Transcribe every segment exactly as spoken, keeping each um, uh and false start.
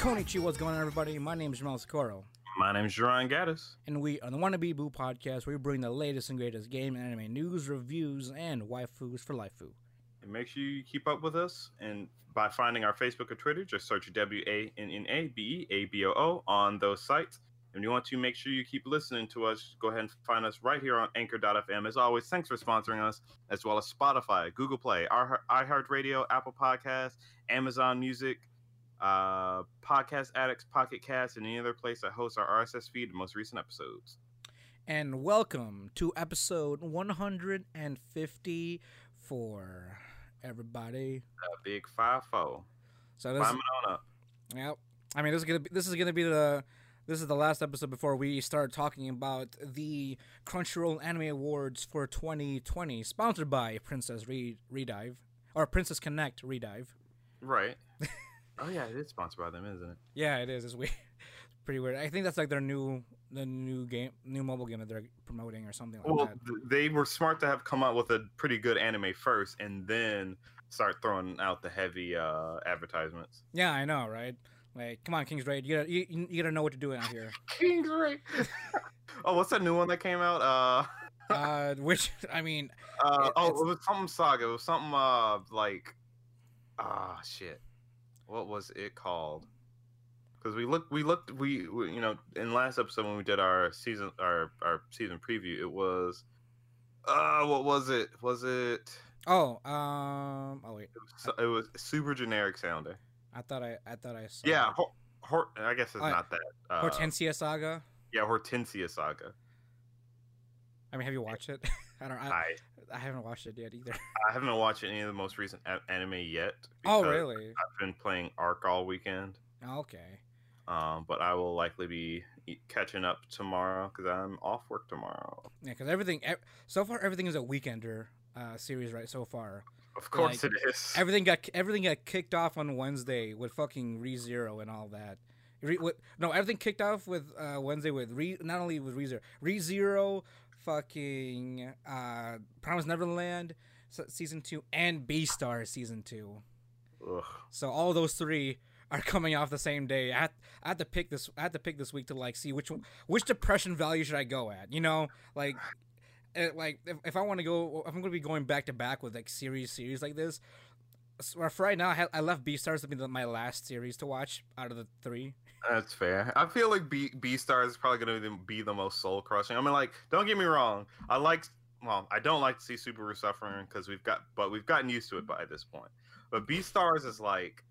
Konnichiwa, what's going on, everybody? My name is Jamal Socorro. My name is Jerron Gaddis. And we are the Wannabeeboo podcast, where we bring the latest and greatest game and anime news, reviews, and waifus for laifu. And make sure you keep up with us and by finding our Facebook or Twitter. Just search W A N N A B E A B O O on those sites. If you want to make sure you keep listening to us, go ahead and find us right here on Anchor dot F M. As always, thanks for sponsoring us, as well as Spotify, Google Play, iHeartRadio, Apple Podcasts, Amazon Music, uh, Podcast Addicts, Pocket Cast, and any other place that hosts our R S S feed and most recent episodes. And welcome to episode one hundred fifty-four, everybody. The big five four. So this, climbing on up. Yep. I mean, this is gonna be, this is gonna be the. This is the last episode before we start talking about the Crunchyroll Anime Awards for twenty twenty, sponsored by Princess Re- Redive, or Princess Connect Redive. Right. Oh, yeah, it is sponsored by them, isn't it? Yeah, it is. It's weird. It's pretty weird. I think that's like their new the new game, new mobile game that they're promoting or something like well, that. Well, they were smart to have come out with a pretty good anime first and then start throwing out the heavy uh, advertisements. Yeah, I know, right? Like, come on, King's Raid. You gotta, you, you gotta know what to do out here. King's Raid. Oh, what's that new one that came out? Uh, uh which I mean. Uh it, oh, it was something saga. It was something uh like, ah uh, shit. What was it called? Because we looked, we looked, we, we you know, in last episode when we did our season, our our season preview, it was, uh, what was it? Was it? Oh, um, oh wait. It was, it was super generic sounding. I thought I, I thought I saw. Yeah, Hor- Hor- I guess it's uh, not that. Uh, Hortensia Saga. Yeah, Hortensia Saga. I mean, have you watched it? I don't. I, I, I haven't watched it yet either. I haven't watched any of the most recent a- anime yet. Oh, really? I've been playing Arc all weekend. Okay. Um, but I will likely be catching up tomorrow because I'm off work tomorrow. Yeah, because everything ev- so far everything is a weekender uh, series, right? So far. Of course like, it is. Everything got everything got kicked off on Wednesday with fucking Re:Zero and all that. Re, with, no, everything kicked off with uh, Wednesday with Re, not only with Re:Zero, Re:Zero, fucking uh, Promised Neverland season two and Beastars season two. Ugh. So all those three are coming off the same day. I had, I had to pick this. I had to pick this week to like see which one, which depression value should I go at. You know, like. It, like if, if I want to go, if I'm going to be going back to back with like series series like this, so for right now I, have, I left Beastars to be the, my last series to watch out of the three. That's fair. I feel like B Beastars is probably going to be the most soul crushing. I mean, like, don't get me wrong. I like, well, I don't like to see Subaru suffering because we've got, but we've gotten used to it by this point. But Beastars is like,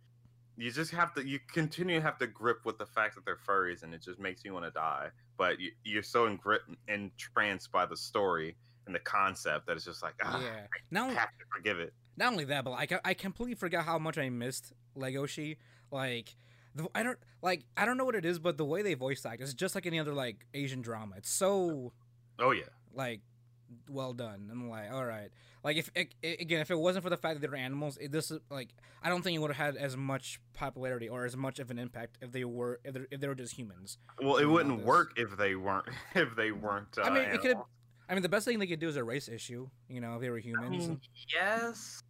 you just have to, you continue to have to grip with the fact that they're furries, and it just makes you want to die. But you, you're so engr- entranced by the story and the concept that it's just like, ah, yeah. Now, I have to forgive it. Not only that, but like I, I completely forgot how much I missed Legoshi. Like, the, I don't like, I don't know what it is, but the way they voice act is just like any other like Asian drama. It's so, oh yeah, like well done. I'm like, all right. Like if it, it, again, if it wasn't for the fact that they were animals, it, this is like I don't think it would have had as much popularity or as much of an impact if they were if they, if they were just humans. Well, it wouldn't work if they weren't if they weren't. Uh, I mean, it could. I mean, the best thing they could do is a race issue. You know, if they were humans. I mean, yes,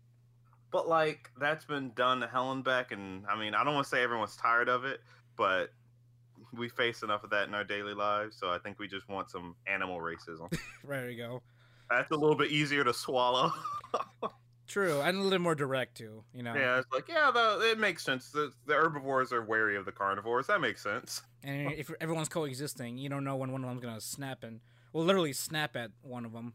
but like that's been done to hell and back, and I mean, I don't want to say everyone's tired of it, but we face enough of that in our daily lives. So I think we just want some animal racism. There you go. That's a little bit easier to swallow. True, and a little more direct too, you know. Yeah, it's like yeah, the, it makes sense. The, the herbivores are wary of the carnivores. That makes sense. And if everyone's coexisting, you don't know when one of them's gonna snap and well, literally snap at one of them.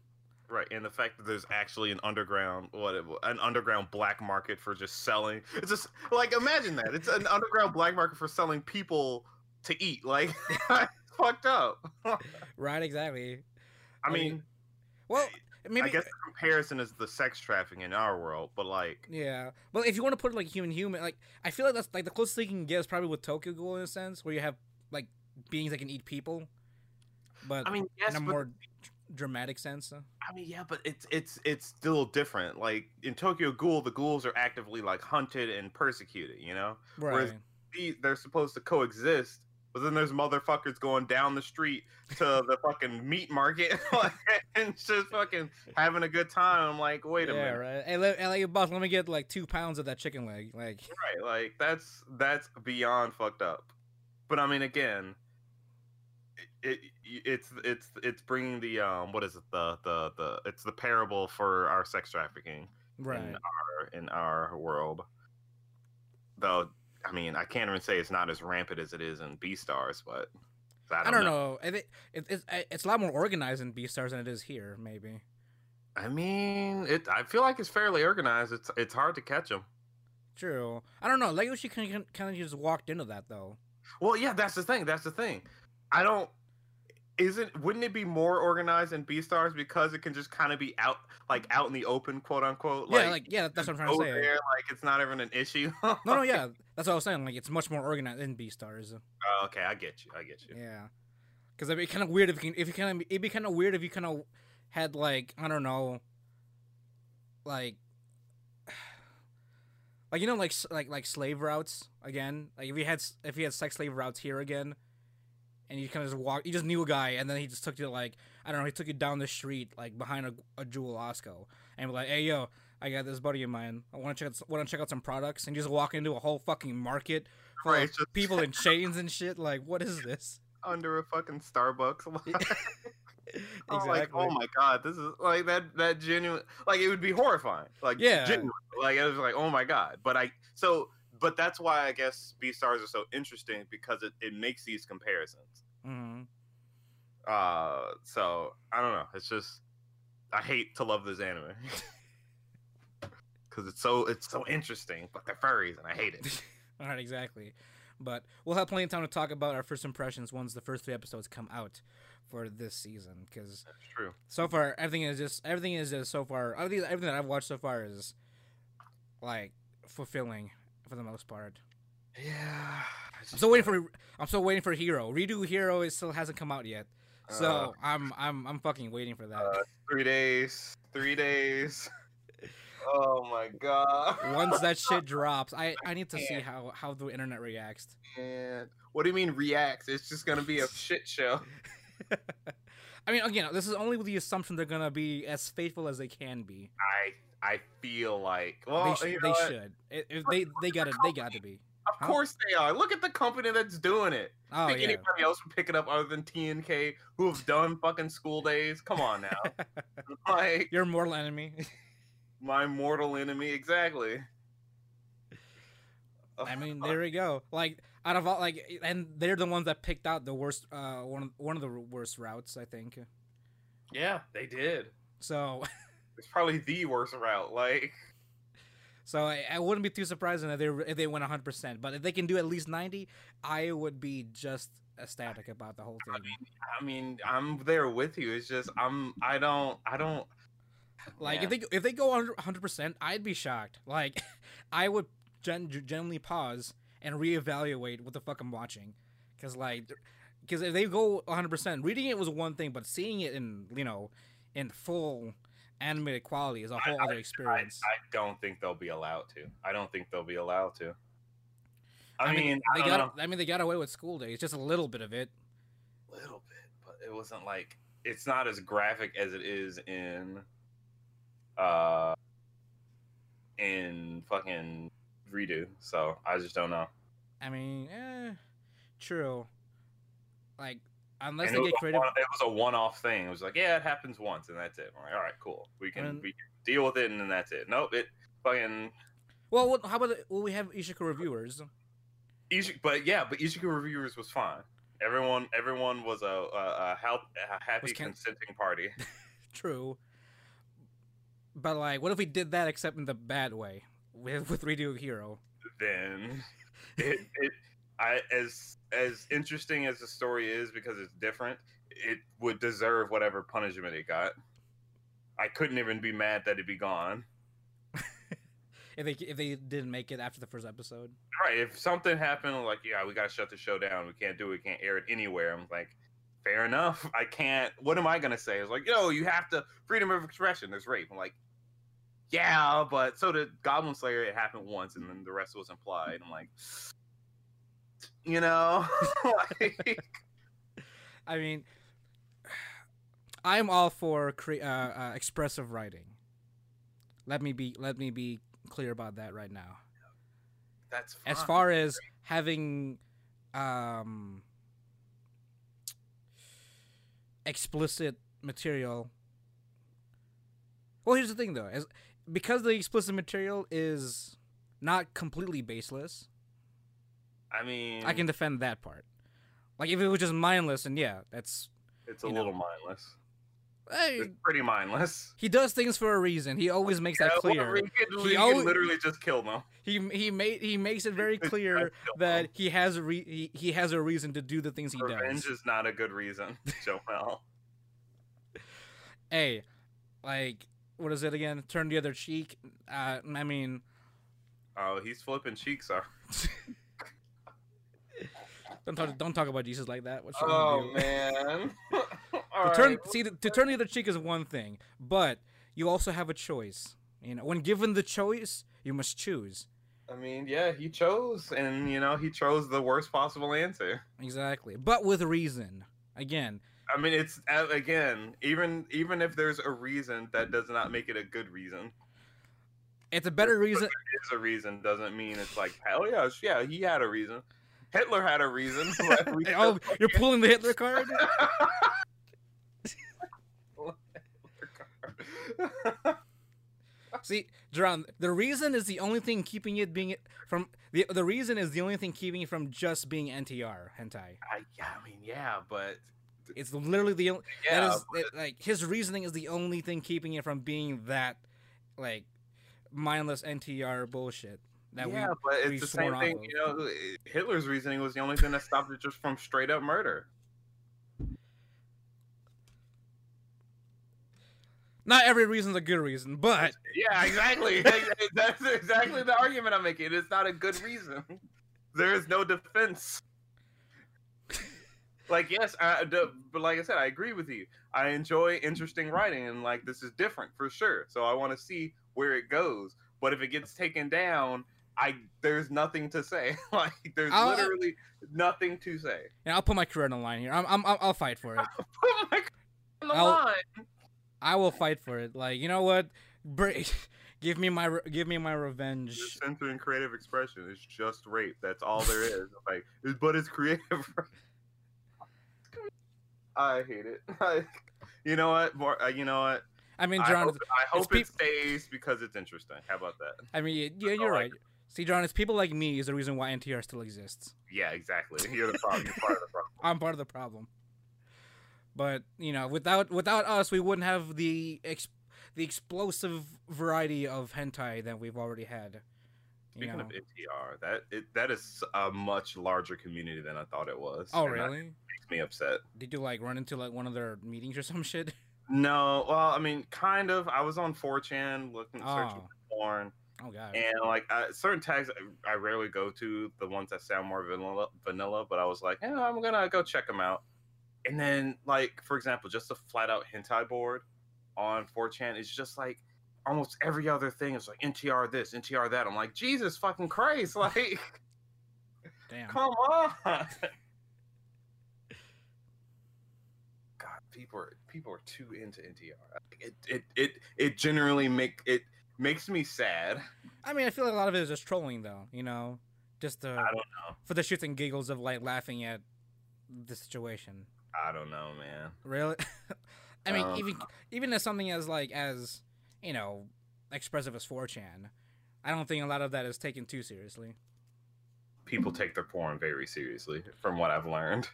Right, and the fact that there's actually an underground what an underground black market for just selling. It's just like imagine that. It's an underground black market for selling people to eat. Like fucked up. Right, exactly. I mean. I mean Well, maybe I guess the comparison is the sex trafficking in our world, but like yeah, well, if you want to put it like human human, like I feel like that's like the closest thing you can get is probably with Tokyo Ghoul in a sense, where you have like beings that can eat people, but I mean, yes, in a but, more dramatic sense. So. I mean, yeah, but it's it's it's still different. Like in Tokyo Ghoul, the ghouls are actively like hunted and persecuted, you know, right. Whereas they're supposed to coexist But then there's motherfuckers going down the street to the fucking meat market and just fucking having a good time. I'm like, wait a yeah, minute. Right. Hey, let, hey, boss, let me get like two pounds of that chicken leg. Like, right, like that's that's beyond fucked up. But I mean, again, it, it it's it's it's bringing the um what is it the the the it's the parable for our sex trafficking right in our, in our world. Though, I mean, I can't even say it's not as rampant as it is in Beastars, but I don't, I don't know. know. It, it, it's, it's a lot more organized in Beastars than it is here, maybe. I mean, it. I feel like it's fairly organized. It's it's hard to catch them. True. I don't know. Legoshi kind of just walked into that, though. Well, yeah, that's the thing. That's the thing. I don't... Isn't wouldn't it be more organized in Beastars because it can just kind of be out like out in the open, quote unquote? Like, yeah, like yeah, that's what I'm trying to say. There, like it's not even an issue. no, no, yeah, that's what I was saying. Like it's much more organized in Beastars. Oh, okay, I get you. I get you. Yeah, because it'd be kind of weird if you if you kind of it'd be kind of weird if you kind of had like I don't know, like like you know like like like slave routes again. Like if you had if you had sex slave routes here again. And you kind of just walk. You just knew a guy, and then he just took you like I don't know. He took you down the street, like behind a, a Jewel Osco, and be like, "Hey, yo, I got this buddy of mine. I want to check out, want to check out some products." And you just walk into a whole fucking market for right, like, just... people in chains and shit. Like, what is this? Under a fucking Starbucks. I'm exactly. Like, oh my god, this is like that. That genuine. Like, it would be horrifying. Like, yeah. Genuine. Like, I was like, oh my god. But I so. But that's why I guess Beastars are so interesting because it, it makes these comparisons. Mm-hmm. Uh, so I don't know. It's just I hate to love this anime because it's so it's so interesting, but they're furries and I hate it. All right, exactly. But we'll have plenty of time to talk about our first impressions once the first three episodes come out for this season. Because that's true. So far, everything is just everything is just so far. Everything everything that I've watched so far is like fulfilling. For the most part, yeah. I'm still waiting for I'm still waiting for Hero. Redo Hero is still hasn't come out yet, so uh, I'm I'm I'm fucking waiting for that. Uh, three days, three days. Oh my god! Once that shit drops, I I need to see how how the internet reacts. And what do you mean reacts? It's just gonna be a shit show. I mean, again, this is only with the assumption they're gonna be as faithful as they can be. I. I feel like well they, sh- you know they should if they they got it they got to be of huh? course they are. Look at the company that's doing it. Oh, think yeah. Anybody else would pick it up other than T N K who have done fucking School Days? Come on now. Like your mortal enemy. My mortal enemy, exactly. I mean, there we go. Like out of all, like, and they're the ones that picked out the worst uh one of, one of the worst routes, I think. Yeah, they did. So. It's probably the worst route, like. So I, I wouldn't be too surprised if they if they went one hundred percent, but if they can do at least ninety, I would be just ecstatic about the whole thing. I mean, I mean, I'm there with you. It's just I'm I don't I don't like yeah. if they if they go one hundred percent, I'd be shocked. Like, I would gen- generally pause and reevaluate what the fuck I'm watching, because like because if they go one hundred percent, reading it was one thing, but seeing it in you know in full. Animated quality is a whole I, other experience. I, I don't think they'll be allowed to. I don't think they'll be allowed to. I, I mean, mean I they got. Know. I mean, they got away with School Days, just a little bit of it. Little bit, but it wasn't like it's not as graphic as it is in, uh, in fucking Redo. So I just don't know. I mean, eh, true. Like. Unless and they get creative, one, it was a one-off thing. It was like, yeah, it happens once, and that's it. I'm like, all right, cool. We can, and, we can deal with it, and then that's it. Nope, it fucking. Well, what, how about the, well, we have Ishika Reviewers? Ishika, but yeah, but Ishika Reviewers was fine. Everyone, everyone was a a, a, help, a happy can- consenting party. True. But like, what if we did that except in the bad way with with Redo Hero? Then it. it I, as as interesting as the story is, because it's different, it would deserve whatever punishment it got. I couldn't even be mad that it'd be gone. if they if they didn't make it after the first episode, right? If something happened, like yeah, we gotta shut the show down. We can't do it. We can't air it anywhere. I'm like, fair enough. I can't. What am I gonna say? It's like, yo, you have to freedom of expression. There's rape. I'm like, yeah, but so did Goblin Slayer. It happened once, and then the rest was implied. I'm like. you know? Like, I mean, I'm all for cre- uh, uh, expressive writing. Let me be let me be clear about that right now. That's fine. As far as having um, explicit material. Well, here's the thing though, as because the explicit material is not completely baseless. I mean, I can defend that part. Like if it was just mindless, and yeah, that's it's a know, little mindless. Hey, it's pretty mindless. He does things for a reason. He always makes yeah, that clear. Well, he he, he always, literally just kill them. He he made he makes it very clear that he has re, he, he has a reason to do the things he Revenge does. Revenge is not a good reason, Joel. Hey, like what is it again? Turn the other cheek. Uh, I mean, oh, he's flipping cheeks, are. Don't talk, don't talk about Jesus like that. What oh, man. to turn, right. See, to, to turn the other cheek is one thing, but you also have a choice. You know, when given the choice, you must choose. I mean, yeah, he chose, and, you know, he chose the worst possible answer. Exactly. But with reason. Again. I mean, it's, again, even even if there's a reason, that does not make it a good reason. It's a better reason. It's a reason doesn't mean it's like, hell yeah, yeah, he had a reason. Hitler had a reason. Oh, you're pulling the Hitler card? See, Jerron, the reason is the only thing keeping it being from the the reason is the only thing keeping it from just being N T R hentai. I, I mean, yeah, but it's literally the only. Yeah, that is, but... it, like his reasoning is the only thing keeping it from being that, like, mindless N T R bullshit. That yeah, we, but it's the same thing, you know, Hitler's reasoning was the only thing that stopped it just from straight-up murder. Not every reason's a good reason, but... Yeah, exactly. That's exactly the argument I'm making. It's not a good reason. There is no defense. Like, yes, I, but like I said, I agree with you. I enjoy interesting writing, and, like, this is different, for sure. So I want to see where it goes. But if it gets taken down... I there's nothing to say. Like there's I'll, literally nothing to say. Yeah, I'll put my career on the line here. I'm I'm I'll fight for it. I'll put my career on the I'll, line. I will fight for it. Like you know what? Break. Give me my give me my revenge. You're censoring creative expression. It's just rape. That's all there is. Like, but it's creative. I hate it. I, you know what? More. Uh, you know what? I mean, Jerron. I hope, I hope it stays because it's interesting. How about that? I mean, yeah, you're right. See, Jerron, it's people like me is the reason why N T R still exists. Yeah, exactly. You're the problem. You're part of the problem. I'm part of the problem. But you know, without without us, we wouldn't have the ex- the explosive variety of hentai that we've already had. Speaking know? of N T R, that it, that is a much larger community than I thought it was. Oh, really? That makes me upset. Did you like run into like one of their meetings or some shit? No, well, I mean, kind of. I was on four chan looking, oh. searching for porn. Oh, God. And, like, I, certain tags I, I rarely go to, the ones that sound more vanilla, vanilla but I was like, eh, I'm going to go check them out. And then, like, for example, just a flat-out hentai board on four chan is just, like, almost every other thing is, like, N T R this, N T R that. I'm like, Jesus fucking Christ, like, damn, come on. People are people are too into N T R. It it it it generally make it makes me sad. I mean, I feel like a lot of it is just trolling, though. You know, just the I don't know for the shits and giggles of like laughing at the situation. I don't know, man. Really? I mean, um, even even as something as like as you know expressive as four chan, I don't think a lot of that is taken too seriously. People take their porn very seriously, from what I've learned.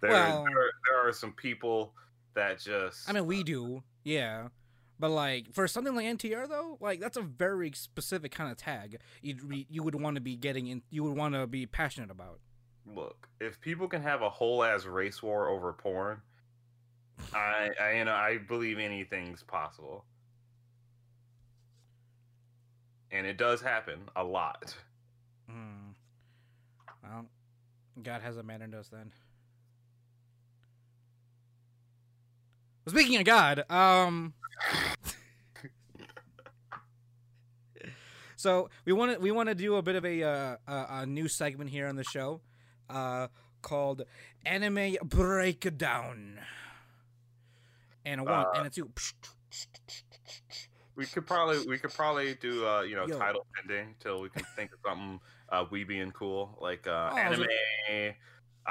There, well, there, are, there are some people that just... I mean, we do, yeah. But, like, for something like N T R, though, like, that's a very specific kind of tag you'd be, you would want to be getting in... You would want to be passionate about. Look, if people can have a whole-ass race war over porn, I, I, you know, I believe anything's possible. And it does happen a lot. Mm. Well, God has a man in us, then. Speaking of God, um, so we want to we want to do a bit of a, uh, a a new segment here on the show. uh, called Anime Breakdown. And a one uh, and a two. We could probably we could probably do uh, you know Yo. title pending till we can think of something uh, weeby and cool like uh, oh, anime. I Uh,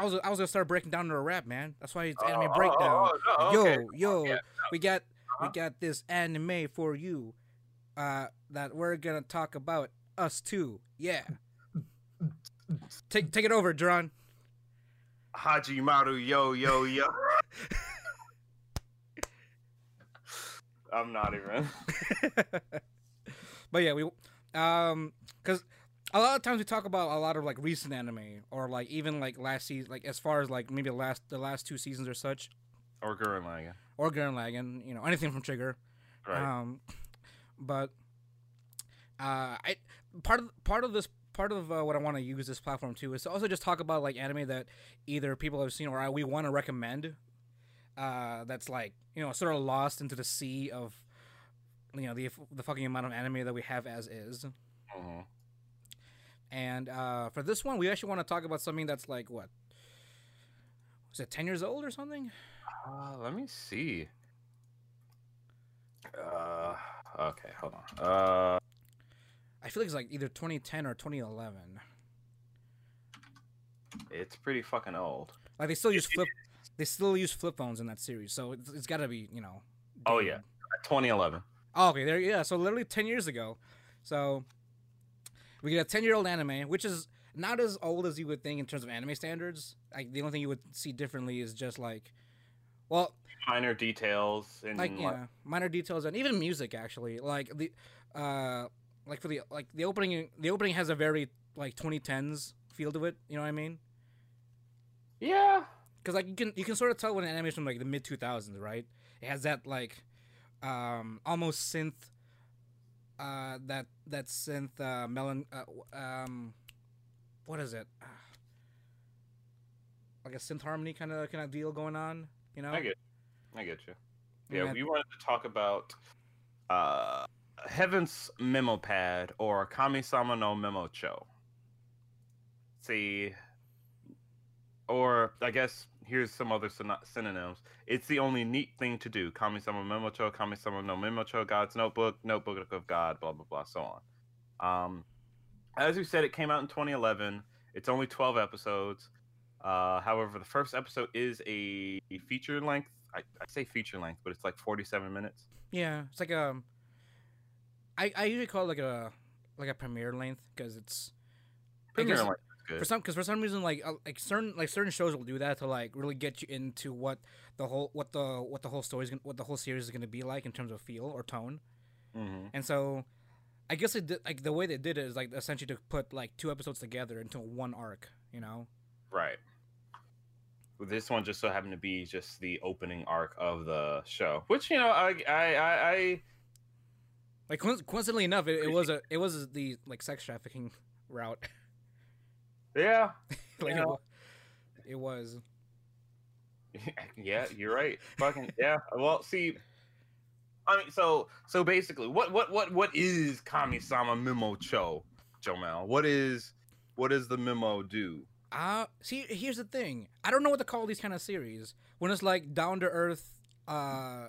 I was I was gonna start breaking down to a rap, man. That's why it's anime oh, breakdown. Oh, oh, oh, yo, okay. yo, yeah, no. we got uh-huh. we got this anime for you, uh, that we're gonna talk about us too. Yeah, take take it over, Jerron. Hajimaru, yo, yo, yo. I'm not even. But yeah, we um, cause. A lot of times we talk about a lot of like recent anime or like even like last season, like as far as like maybe the last the last two seasons or such, or Gurren Lagann, or Gurren Lagann, you know, anything from Trigger, right? Um, but uh, I part of part of this part of uh, what I want to use this platform too is to also just talk about like anime that either people have seen or I, we want to recommend. Uh, that's like you know sort of lost into the sea of you know the the fucking amount of anime that we have as is. Mm-hmm. And uh, for this one, we actually want to talk about something that's like, what? Was it ten years old or something? Uh, let me see. Uh, okay, hold on. Uh, I feel like it's like either twenty ten or twenty eleven. It's pretty fucking old. Like they still use flip, they still use flip phones in that series, so it's, it's got to be, you know. Dated. Oh yeah, twenty eleven. Oh, okay, there. Yeah, so literally ten years ago. So. We get a ten-year-old anime, which is not as old as you would think in terms of anime standards. Like the only thing you would see differently is just like, well, minor details and like, like yeah, minor details and even music actually. Like the, uh, like for the like the opening, the opening has a very like twenty tens feel to it. You know what I mean? Yeah. Because like you can you can sort of tell when an anime is from like the mid two thousands, right? It has that like, um, almost synth. Uh, that that synth uh, melon uh, um, what is it? Uh, like a synth harmony kind of kind of deal going on, you know? I get, I get you. Yeah, yeah. We wanted to talk about uh, Heaven's Memo Pad or Kami-sama no Memo-cho. See, or I guess here's some other synonyms. It's the only neat thing to do. Kami-sama Memo-cho, Kami-sama no Memo-cho, God's Notebook, Notebook of God, blah, blah, blah, so on. Um, as we said, it came out in twenty eleven. It's only twelve episodes. Uh, however, the first episode is a feature length. I, I say feature length, but it's like forty-seven minutes. Yeah, it's like a... I, I usually call it like a, like a premiere length because it's... Premiere length. For some, because for some reason, like uh, like certain like certain shows will do that to like really get you into what the whole what the what the whole story is gonna, what the whole series is going to be like in terms of feel or tone, mm-hmm. and so I guess it did, like the way they did it is like essentially to put like two episodes together into one arc, you know? Right. This one just so happened to be just the opening arc of the show, which you know I I I, I... like coincidentally enough, it, it was a it was the like sex trafficking route. Yeah, like yeah. It was. Yeah, you're right. Fucking yeah. Well, see, I mean, so so basically, what what what what is Kami-sama Memo-cho, Jomel? What is what does the memo do? Uh see, here's the thing. I don't know what to call these kind of series when it's like down to earth, uh,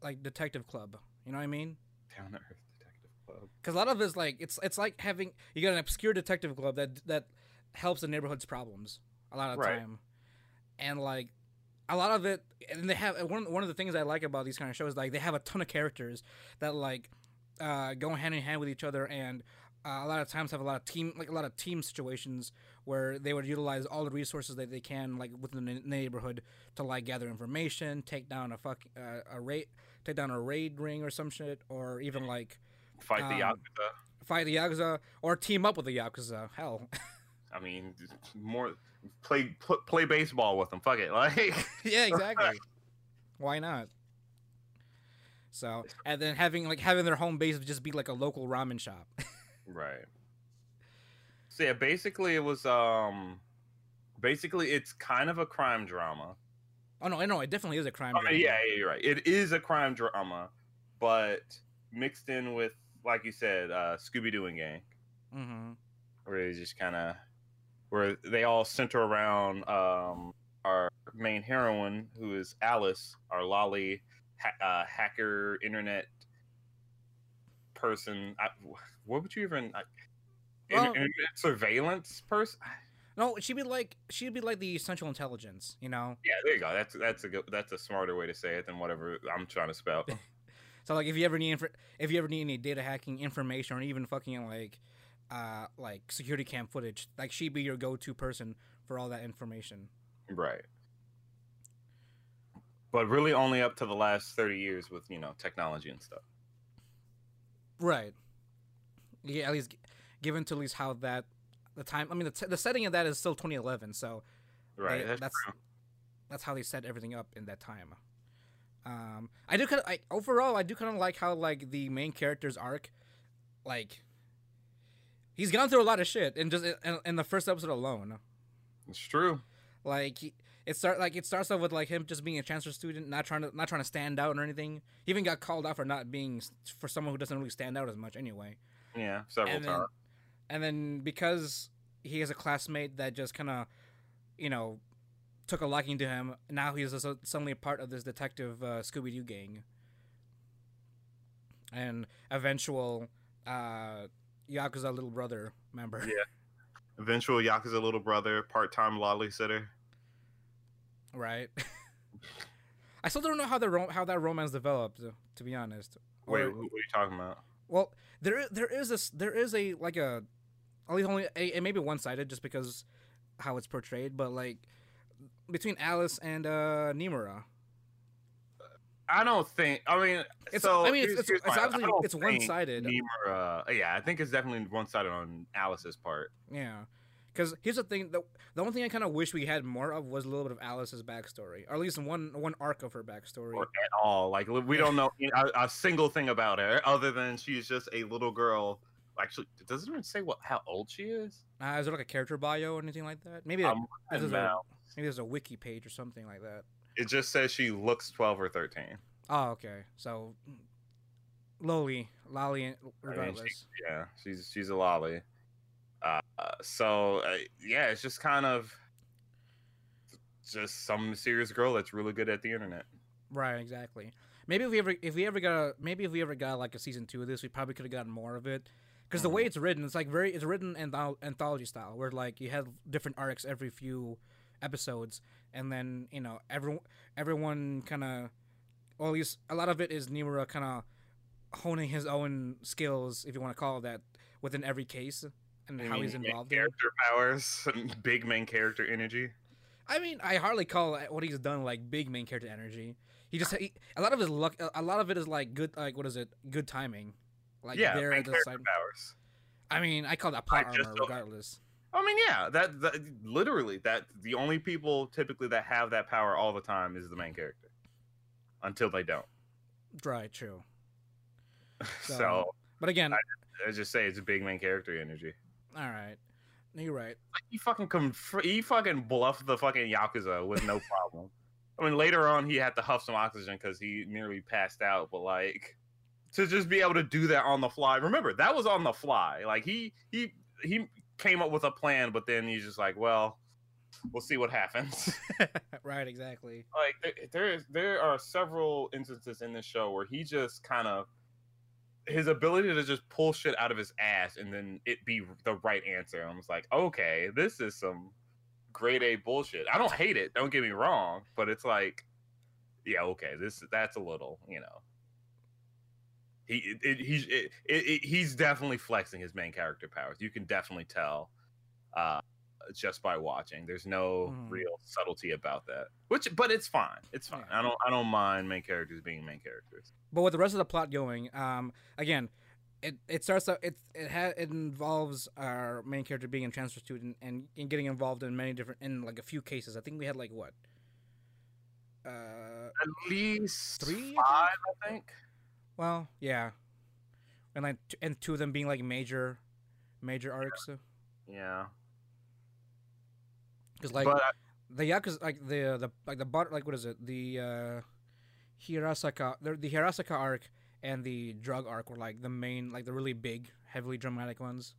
like Detective Club. You know what I mean? Down to earth Detective Club. Because a lot of it's like it's it's like having you got an obscure Detective Club that that. helps the neighborhood's problems a lot of the right. time, and like a lot of it, and they have one one of the things I like about these kind of shows, like they have a ton of characters that like uh, go hand in hand with each other, and uh, a lot of times have a lot of team like a lot of team situations where they would utilize all the resources that they can like within the neighborhood to like gather information, take down a fuck uh, a raid, take down a raid ring or some shit, or even like fight um, the yakuza, fight the yakuza, or team up with the yakuza. Hell. I mean, more play play baseball with them. Fuck it, like yeah, exactly. Why not? So, and then having like having their home base just be like a local ramen shop. Right. So yeah, basically it was um, basically it's kind of a crime drama. Oh no, no, it definitely is a crime. Oh, drama. Yeah, yeah, you're right. It is a crime drama, but mixed in with like you said, uh, Scooby-Doo and gang. Mm-hmm. Where they just kind of. where they all center around um, our main heroine, who is Alice, our lolly ha- uh, hacker internet person. I, what would you even I, well, internet surveillance person? No, she'd be like she'd be like the central intelligence, you know. Yeah, there you go. That's that's a good, that's a smarter way to say it than whatever I'm trying to spell. So like, if you ever need inf- if you ever need any data hacking information, or even fucking like uh like security cam footage, like she'd be your go-to person for all that information. Right. But really, only up to the last thirty years with you know technology and stuff. Right. Yeah, at least given to at least how that. The time, I mean, the, t- the setting of that is still twenty eleven, so right, they, that's that's, that's how they set everything up in that time. Um, I do kind of, I, overall, I do kind of like how like the main character's arc, like he's gone through a lot of shit, and just in, in the first episode alone, it's true. Like he, it start like it starts off with like him just being a transfer student, not trying to not trying to stand out or anything. He even got called out for not being for someone who doesn't really stand out as much anyway. Yeah, several and times. Then, And then because he has a classmate that just kind of, you know, took a liking to him, now he's also suddenly a part of this detective uh, Scooby-Doo gang. And eventual uh, Yakuza little brother member. Yeah. Eventual Yakuza little brother, part-time lolly sitter. Right. I still don't know how the rom- how that romance developed, to be honest. Wait, or, what are you talking about? Well, there there is this there is a like a... Only it may be one sided just because how it's portrayed, but like between Alice and uh, Nimura, I don't think. I mean, it's so, I mean it's, it's, it's obviously it's one sided. Nimura, yeah, I think it's definitely one sided on Alice's part. Yeah, because here's the thing: the the only thing I kind of wish we had more of was a little bit of Alice's backstory, or at least one one arc of her backstory. Or at all, like we don't know a, a single thing about her other than she's just a little girl. Actually, does it even say what how old she is? Uh, is there like a character bio or anything like that? Maybe, um, like, there's a, maybe there's a wiki page or something like that. It just says she looks twelve or thirteen. Oh, okay. So, lolly. Lolly, regardless. I mean, she, yeah, she's she's a lolly. Uh, so, uh, yeah, it's just kind of just some mysterious girl that's really good at the internet. Right, exactly. Maybe if we ever, if we ever got a, maybe if we ever got like a season two of this, we probably could have gotten more of it. Because the way it's written, it's like very, it's written anth- anthology style, where like you have different arcs every few episodes, and then you know everyone, everyone kind of, or at least a lot of it is Nimura kind of honing his own skills, if you want to call it that, within every case and I how mean, he's involved. Character in. powers, big main character energy. I mean, I hardly call what he's done like big main character energy. He just he, a lot of his luck, a lot of it is like good, like what is it, good timing. Like yeah, main character powers. I mean, I call that plot armor regardless. I mean, yeah, that, that literally that the only people typically that have that power all the time is the main character, until they don't. Right, true. So, so but again, I, I just say it's a big main character energy. All right, you're right. Like, he fucking conf- he fucking bluffed the fucking Yakuza with no problem. I mean, later on he had to huff some oxygen because he nearly passed out, but like. To just be able to do that on the fly. Remember, that was on the fly. Like, he he he came up with a plan, but then he's just like, well, we'll see what happens. Right, exactly. Like, there, there, is, there are several instances in this show where he just kind of... His ability to just pull shit out of his ass and then it be the right answer. I'm just like, okay, this is some grade A bullshit. I don't hate it, don't get me wrong, but it's like, yeah, okay, this that's a little, you know... He it, it, he's it, it, he's definitely flexing his main character powers. You can definitely tell uh, just by watching. There's no mm. real subtlety about that. Which, but it's fine. It's fine. Yeah. I don't I don't mind main characters being main characters. But with the rest of the plot going, um, again, it, it starts out. It it ha- it involves our main character being a transfer student and, and getting involved in many different in like a few cases. I think we had like what, uh, at least three, five, I think. Well, yeah, and like, t- and two of them being like major, major arcs. Yeah. Because like but, uh, the Yakuza, like the the like the but like what is it the uh, Hirasaka the, the Hirasaka arc and the drug arc were like the main like the really big, heavily dramatic ones,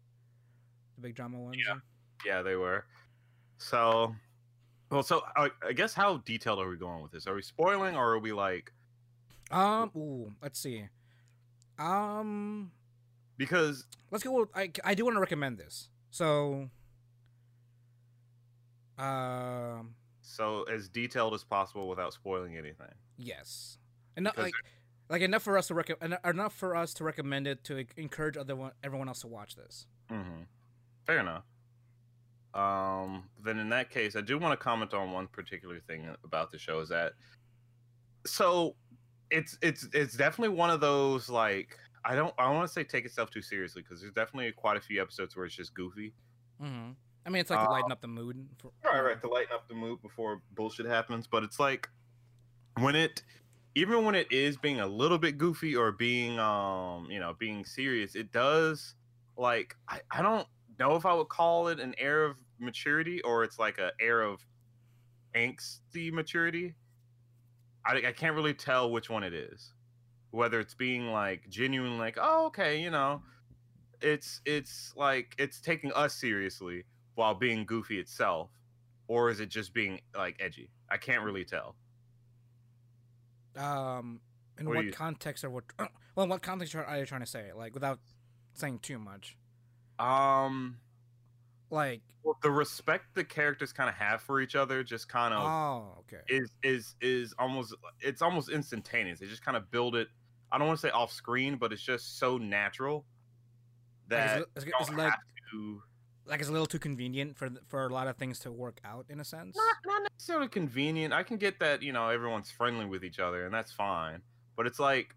the big drama ones. Yeah. Yeah, they were. So, well, so I, I guess how detailed are we going with this? Are we spoiling or are we like? Um, ooh, let's see. Um, because let's go. I I do want to recommend this. So, um, uh, so as detailed as possible without spoiling anything. Yes, and not like. Like enough for us to recommend, enough for us to recommend it to encourage other one, everyone else to watch this. Mm-hmm. Fair enough. Um, then in that case, I do want to comment on one particular thing about the show is that, so it's it's it's definitely one of those like I don't I don't want to say take itself too seriously because there's definitely quite a few episodes where it's just goofy. Mm-hmm. I mean, it's like to lighten uh, up the mood. For, right, right, to lighten up the mood before bullshit happens. But it's like when it. Even when it is being a little bit goofy or being, um, you know, being serious, it does, like, I, I don't know if I would call it an air of maturity or it's like an air of angsty maturity. I, I can't really tell which one it is, whether it's being like genuine, like, oh, okay, you know, it's it's like it's taking us seriously while being goofy itself, or is it just being like edgy? I can't really tell. Um, in what, what you... context are what? Well, in what context are you trying to say? Like, without saying too much. Um, like well, the respect the characters kind of have for each other, just kind of. Oh, okay. Is is is almost it's almost instantaneous. They just kind of build it. I don't want to say off screen, but it's just so natural that like it's, it's, it's like, to... like it's a little too convenient for for a lot of things to work out in a sense. Not, not necessarily convenient. I can get that, you know, everyone's friendly with each other and that's fine. But it's like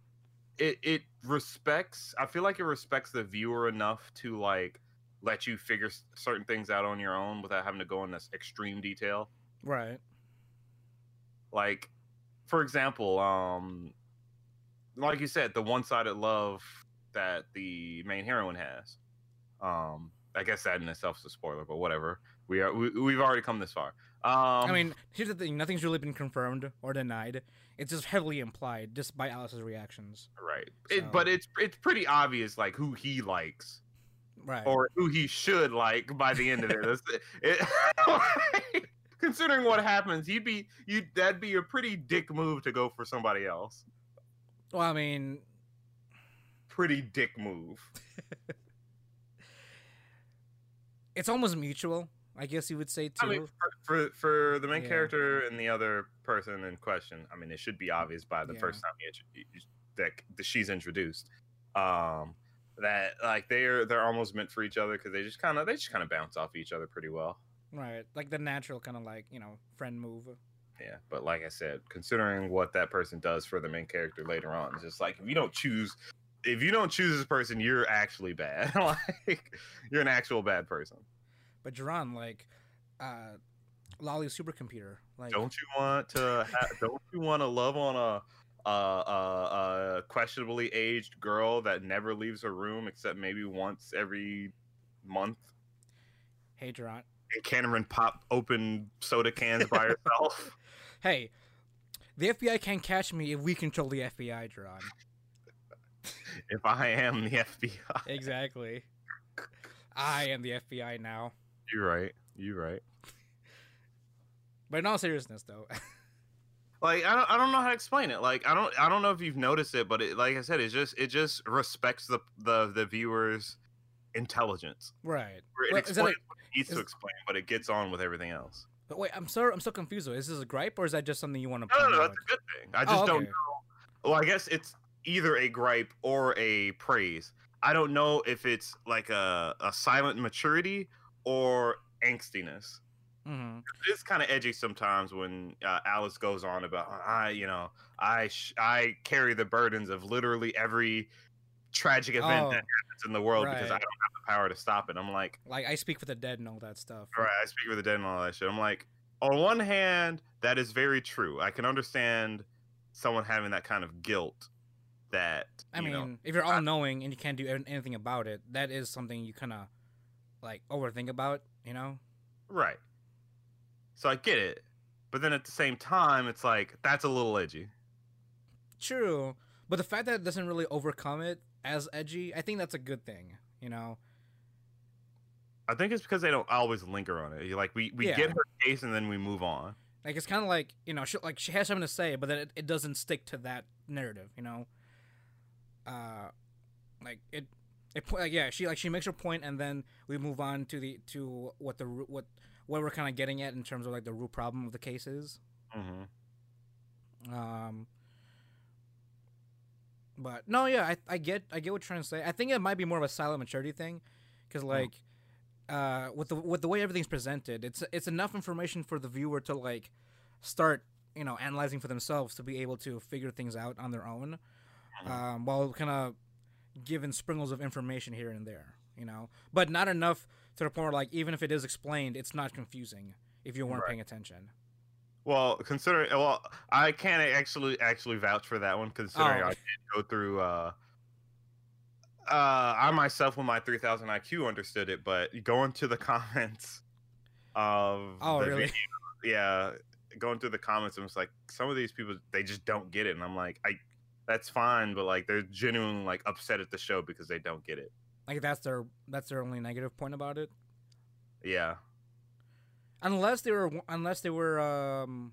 it it respects. I feel like it respects the viewer enough to like let you figure certain things out on your own without having to go into extreme detail. Right. Like, for example, um, like you said, the one-sided love that the main heroine has. Um. I guess that in itself is a spoiler, but whatever. We are we, we've already come this far. Um, I mean, here's the thing: nothing's really been confirmed or denied. It's just heavily implied, just by Alice's reactions. Right. So. It, but it's it's pretty obvious, like who he likes, right, or who he should like by the end of it. it like, considering what happens, you'd be you that'd be a pretty dick move to go for somebody else. Well, I mean, pretty dick move. It's almost mutual, I guess you would say, too. I mean, for, for, for the main yeah. character and the other person in question, I mean, it should be obvious by the yeah. first time you, you, that, that she's introduced um, that like they're they're almost meant for each other because they just kind of they just kind of bounce off each other pretty well. Right, like the natural kind of like you know friend move. Yeah, but like I said, considering what that person does for the main character later on, it's just like if you don't choose. If you don't choose this person, you're actually bad. Like, you're an actual bad person. But Jerron, like, uh, Lolly's supercomputer. Like, don't you want to? Ha- don't you want to love on a, a, a, a questionably aged girl that never leaves her room except maybe once every month? Hey, Jerron. And Cameron pop open soda cans by herself. Hey, the F B I can't catch me if we control the F B I, Jerron. If I am the F B I. Exactly. I am the F B I now. You're right. You're right. But in all seriousness, though. Like, I don't I don't know how to explain it. Like, I don't I don't know if you've noticed it, but it, like I said, it just it just respects the the, the viewer's intelligence. Right. It well, explains like, what it needs is, to explain, but it gets on with everything else. But wait, I'm sorry, I'm so confused. Is this a gripe, or is that just something you want to? No, no, no, that's a good thing. I just oh, okay. don't know. Well, I guess it's either a gripe or a praise. I don't know if it's like a, a silent maturity or angstiness. Mm-hmm. It's kind of edgy sometimes when uh, Alice goes on about I, you know, I sh- I carry the burdens of literally every tragic event oh, that happens in the world right. because I don't have the power to stop it. I'm like, like I speak for the dead and all that stuff. Right, I speak for the dead and all that shit. I'm like, on one hand, that is very true. I can understand someone having that kind of guilt. That I mean, know, if you're all knowing and you can't do anything about it, that is something you kind of like overthink about, you know? Right. So I get it, but then at the same time, it's like that's a little edgy. True, but the fact that it doesn't really overcome it as edgy, I think that's a good thing, you know? I think it's because they don't always linger on it. Like we, we yeah. get her case and then we move on. Like it's kind of like, you know, she like she has something to say, but then it, it doesn't stick to that narrative, you know. Uh, like it, it like yeah, she like she makes her point, and then we move on to the to what the what what we're kind of getting at in terms of like the root problem of the case is. Mm-hmm. Um. But no, yeah, I I get I get what you're trying to say. I think it might be more of a silent maturity thing, because like. Mm-hmm. Uh, with the with the way everything's presented, it's it's enough information for the viewer to like start, you know, analyzing for themselves to be able to figure things out on their own, um, while kind of giving sprinkles of information here and there, you know, but not enough to the point where like even if it is explained, it's not confusing if you weren't right. paying attention. Well, considering well, I can't actually actually vouch for that one considering oh. I did go through. Uh... Uh, I myself, with my three thousand I Q, understood it, but going to the comments of oh the really video, yeah, going through the comments, I was like, some of these people they just don't get it, and I'm like, I that's fine, but like they're genuinely like upset at the show because they don't get it. Like that's their that's their only negative point about it. Yeah. Unless they were unless they were um,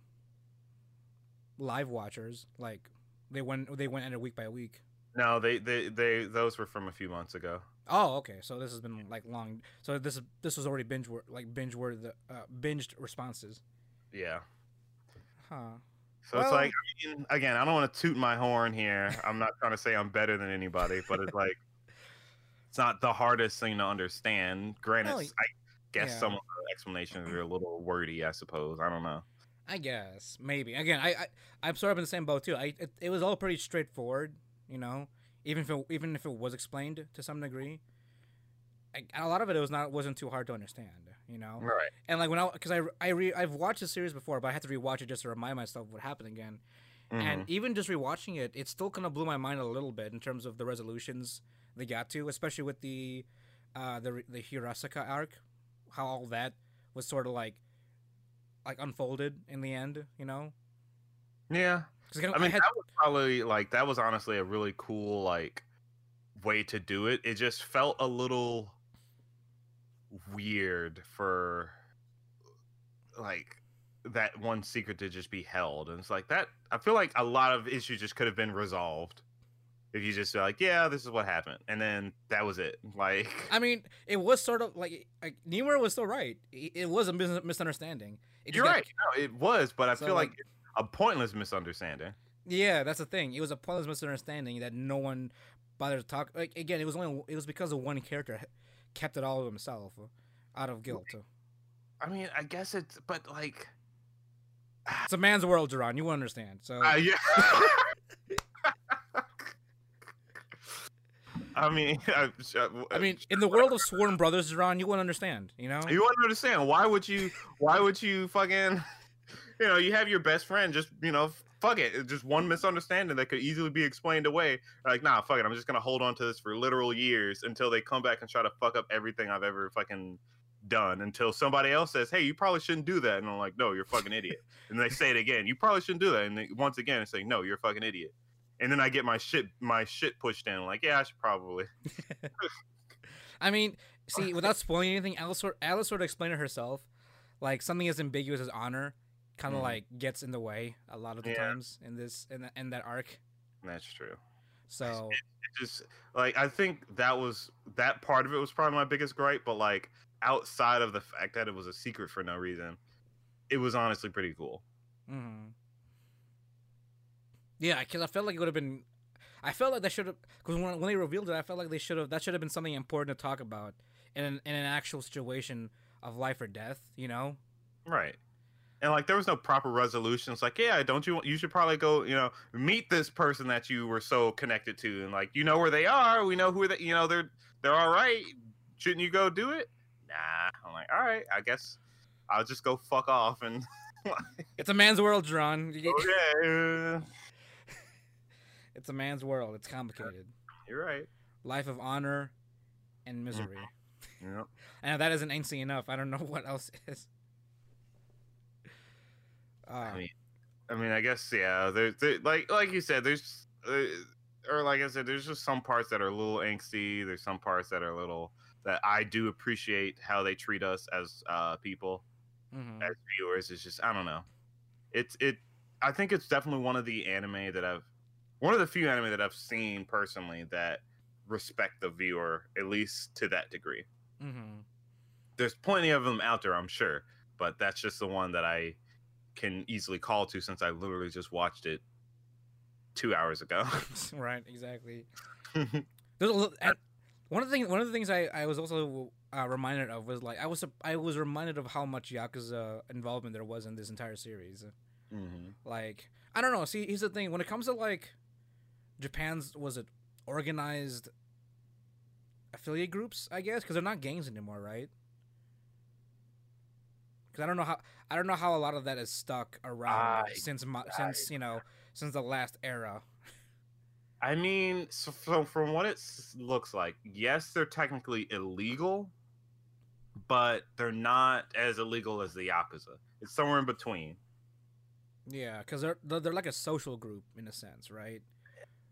live watchers, like they went they went in it week by week. No, they, they, they those were from a few months ago. Oh, okay. So this has been like long. So this is this was already binge like binge word the uh, binged responses. Yeah. Huh. So well, it's like I mean, again, I don't want to toot my horn here. I'm not trying to say I'm better than anybody, but it's like it's not the hardest thing to understand. Granted, well, I guess yeah. some of the explanations are a little wordy. I suppose I don't know. I guess maybe again. I, I I'm sort of in the same boat too. I it, it was all pretty straightforward. You know, even if it, even if it was explained to some degree, I, a lot of it was not wasn't too hard to understand. You know, right? And like when I because I I re, I've watched the series before, but I had to rewatch it just to remind myself what happened again. Mm-hmm. And even just rewatching it, it still kind of blew my mind a little bit in terms of the resolutions they got to, especially with the uh, the the Hirasaka arc, how all that was sort of like like unfolded in the end. You know? Yeah. I mean, I had... that was probably, like, that was honestly a really cool, like, way to do it. It just felt a little weird for, like, that one secret to just be held. And it's like that, I feel like a lot of issues just could have been resolved if you just, like, yeah, this is what happened. And then that was it. Like, I mean, it was sort of, like, like Nimura was still right. It was a mis- misunderstanding. It You're got... right. No, it was, but I so, feel like... like... a pointless misunderstanding. Yeah, that's the thing. It was a pointless misunderstanding that no one bothered to talk. Like again, it was only it was because of one character kept it all to himself out of guilt. I mean, I guess it's but like it's a man's world, Jerron. You understand. So uh, yeah. I mean, I, I, I mean, in the world of Sworn Brothers, Jerron, you wouldn't understand. You know, you wouldn't understand. Why would you? Why would you fucking? You know, you have your best friend just, you know, fuck it. It's just one misunderstanding that could easily be explained away. Like, nah, fuck it. I'm just going to hold on to this for literal years until they come back and try to fuck up everything I've ever fucking done until somebody else says, hey, you probably shouldn't do that. And I'm like, no, you're a fucking idiot. And they say it again. You probably shouldn't do that. And they, once again, it's like, no, you're a fucking idiot. And then I get my shit, my shit pushed in. I'm like, yeah, I should probably. I mean, see, without spoiling anything, Alice sort, Alice sort of explained it herself. Like, something as ambiguous as honor kind of mm. like gets in the way a lot of the yeah. times in this in, the, in that arc. That's true. So it, it just like I think that was that part of it was probably my biggest gripe, but like outside of the fact that it was a secret for no reason, it was honestly pretty cool. Mm-hmm. Yeah, because I felt like it would have been. I felt like that should have because when when they revealed it, I felt like they should have that should have been something important to talk about in an, in an actual situation of life or death. You know. Right. And, like, there was no proper resolution. It's like, yeah, don't you you should probably go, you know, meet this person that you were so connected to. And, like, you know where they are. We know who they, you know, they're they're all right. Shouldn't you go do it? Nah. I'm like, all right, I guess I'll just go fuck off. And like, it's a man's world, Jerron. Okay. It's a man's world. It's complicated. You're right. Life of honor and misery. Mm-hmm. Yep. I know that isn't angsty enough. I don't know what else is. Uh, I mean, I mean, I guess yeah. There's there, like, like you said, there's, uh, or like I said, there's just some parts that are a little angsty. There's some parts that are a little that I do appreciate how they treat us as uh, people, mm-hmm. as viewers. It's just, I don't know. It's it. I think it's definitely one of the anime that I've, one of the few anime that I've seen personally that respect the viewer, at least to that degree. Mm-hmm. There's plenty of them out there, I'm sure, but that's just the one that I can easily call to since I literally just watched it two hours ago. Right, exactly. There's a little, and one of the things, one of the things I, I was also uh, reminded of was like I was I was reminded of how much Yakuza involvement there was in this entire series. Mm-hmm. Like, I don't know. See, here's the thing: when it comes to like Japan's, was it organized affiliate groups? I guess because they're not gangs anymore, right? Because I don't know how I don't know how a lot of that is stuck around I, since my, I, since you know since the last era. I mean, so from, from what it looks like, yes, they're technically illegal, but they're not as illegal as the Yakuza. It's somewhere in between. Yeah, because they're, they're they're like a social group in a sense, right?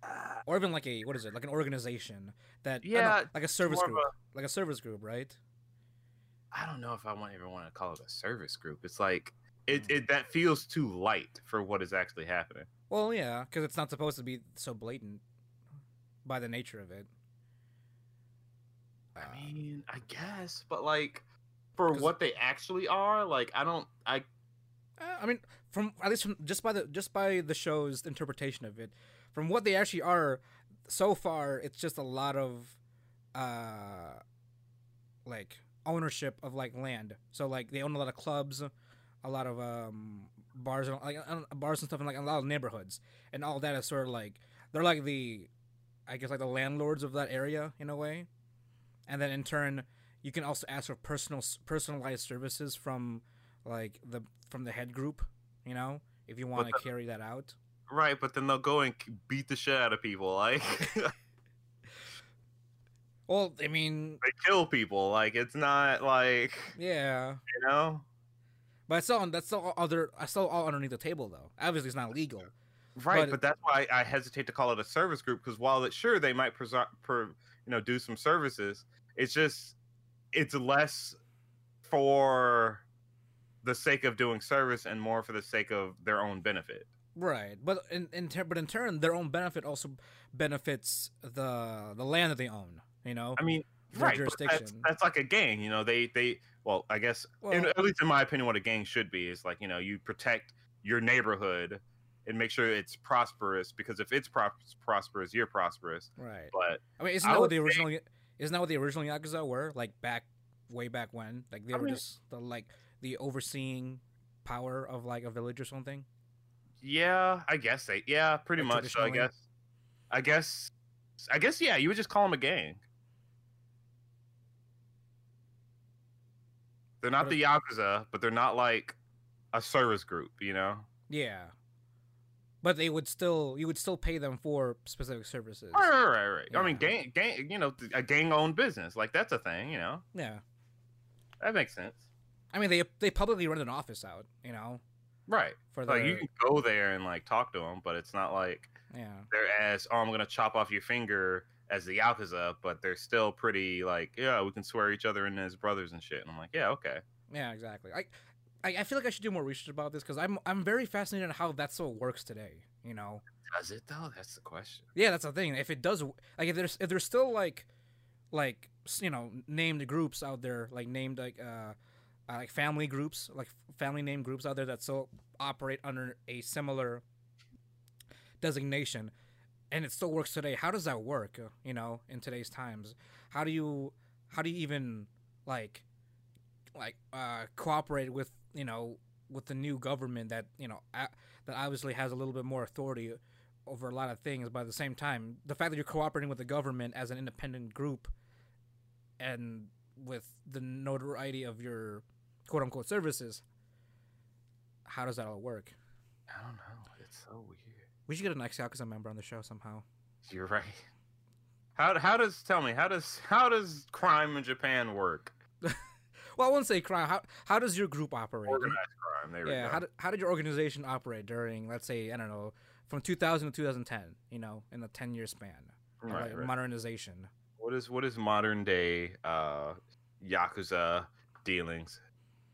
Uh, or even like a, what is it? Like an organization that, yeah, know, like a service group, a, like a service group, right? I don't know if I want even want to call it a service group. It's like it, mm. it that feels too light for what is actually happening. Well, yeah, because it's not supposed to be so blatant by the nature of it. I uh, mean, I guess, but like for what they actually are, like I don't, I, I mean, from at least from just by the just by the show's interpretation of it, from what they actually are, so far it's just a lot of, uh, like ownership of like land. So like they own a lot of clubs, a lot of um. bars and like bars and stuff in like a lot of neighborhoods, and all that is sort of like they're like the, I guess like the landlords of that area in a way, and then in turn you can also ask for personal personalized services from like the from the head group, you know, if you want to carry that out. Right, but then they'll go and beat the shit out of people, like. Well, I mean, they kill people, like it's not like, yeah, you know. But I saw that's still other. I saw all underneath the table, though. Obviously, it's not legal. Right, but, but that's why I hesitate to call it a service group, because while it's sure they might preser- per, you know, do some services, it's just it's less for the sake of doing service and more for the sake of their own benefit. Right, but in, in ter- but in turn, their own benefit also benefits the the land that they own. You know, I mean, right? Jurisdiction. That's, that's like a gang. You know, they they. Well, I guess, well, in, at least in my opinion, what a gang should be is like, you know, you protect your neighborhood and make sure it's prosperous, because if it's pro- prosperous, you're prosperous. Right. But I mean, isn't that what the original think, isn't that what the original Yakuza were like back way back when? Like they I were mean, just the like the overseeing power of like a village or something. Yeah, I guess they. Yeah, pretty like much. So I guess. I guess. I guess. Yeah, you would just call them a gang. They're not the Yakuza, but they're not like a service group, you know? Yeah. But they would still, you would still pay them for specific services. Right, right, right. right. Yeah. I mean, gang, gang, you know, a gang-owned business. Like, that's a thing, you know? Yeah. That makes sense. I mean, they they publicly rent an office out, you know? Right. For like, their... you can go there and, like, talk to them, but it's not like yeah. they're as, oh, I'm going to chop off your finger as the Yakuza, but they're still pretty like, yeah, we can swear each other in as brothers and shit. And I'm like, yeah, okay. Yeah, exactly. I, I, I feel like I should do more research about this, because I'm, I'm very fascinated on how that still works today. You know, does it though? That's the question. Yeah, that's the thing. If it does, like, if there's, if there's still like, like, you know, named groups out there, like named like, uh, uh like family groups, like family name groups out there that still operate under a similar designation. And it still works today. How does that work, you know, in today's times? How do you how do you even like like uh, cooperate with, you know, with the new government that, you know, uh, that obviously has a little bit more authority over a lot of things, but at the same time, the fact that you're cooperating with the government as an independent group and with the notoriety of your quote unquote services, how does that all work? I don't know. It's so weird. We should get an ex-Yakuza member on the show somehow. You're right. How how does tell me how does how does crime in Japan work? Well, I wouldn't say crime. How how does your group operate? Organized crime. There yeah. We go. How did, how did your organization operate during, let's say, I don't know, from two thousand to twenty ten? You know, in a ten year span, right, like, right. Modernization. What is what is modern day uh, Yakuza dealings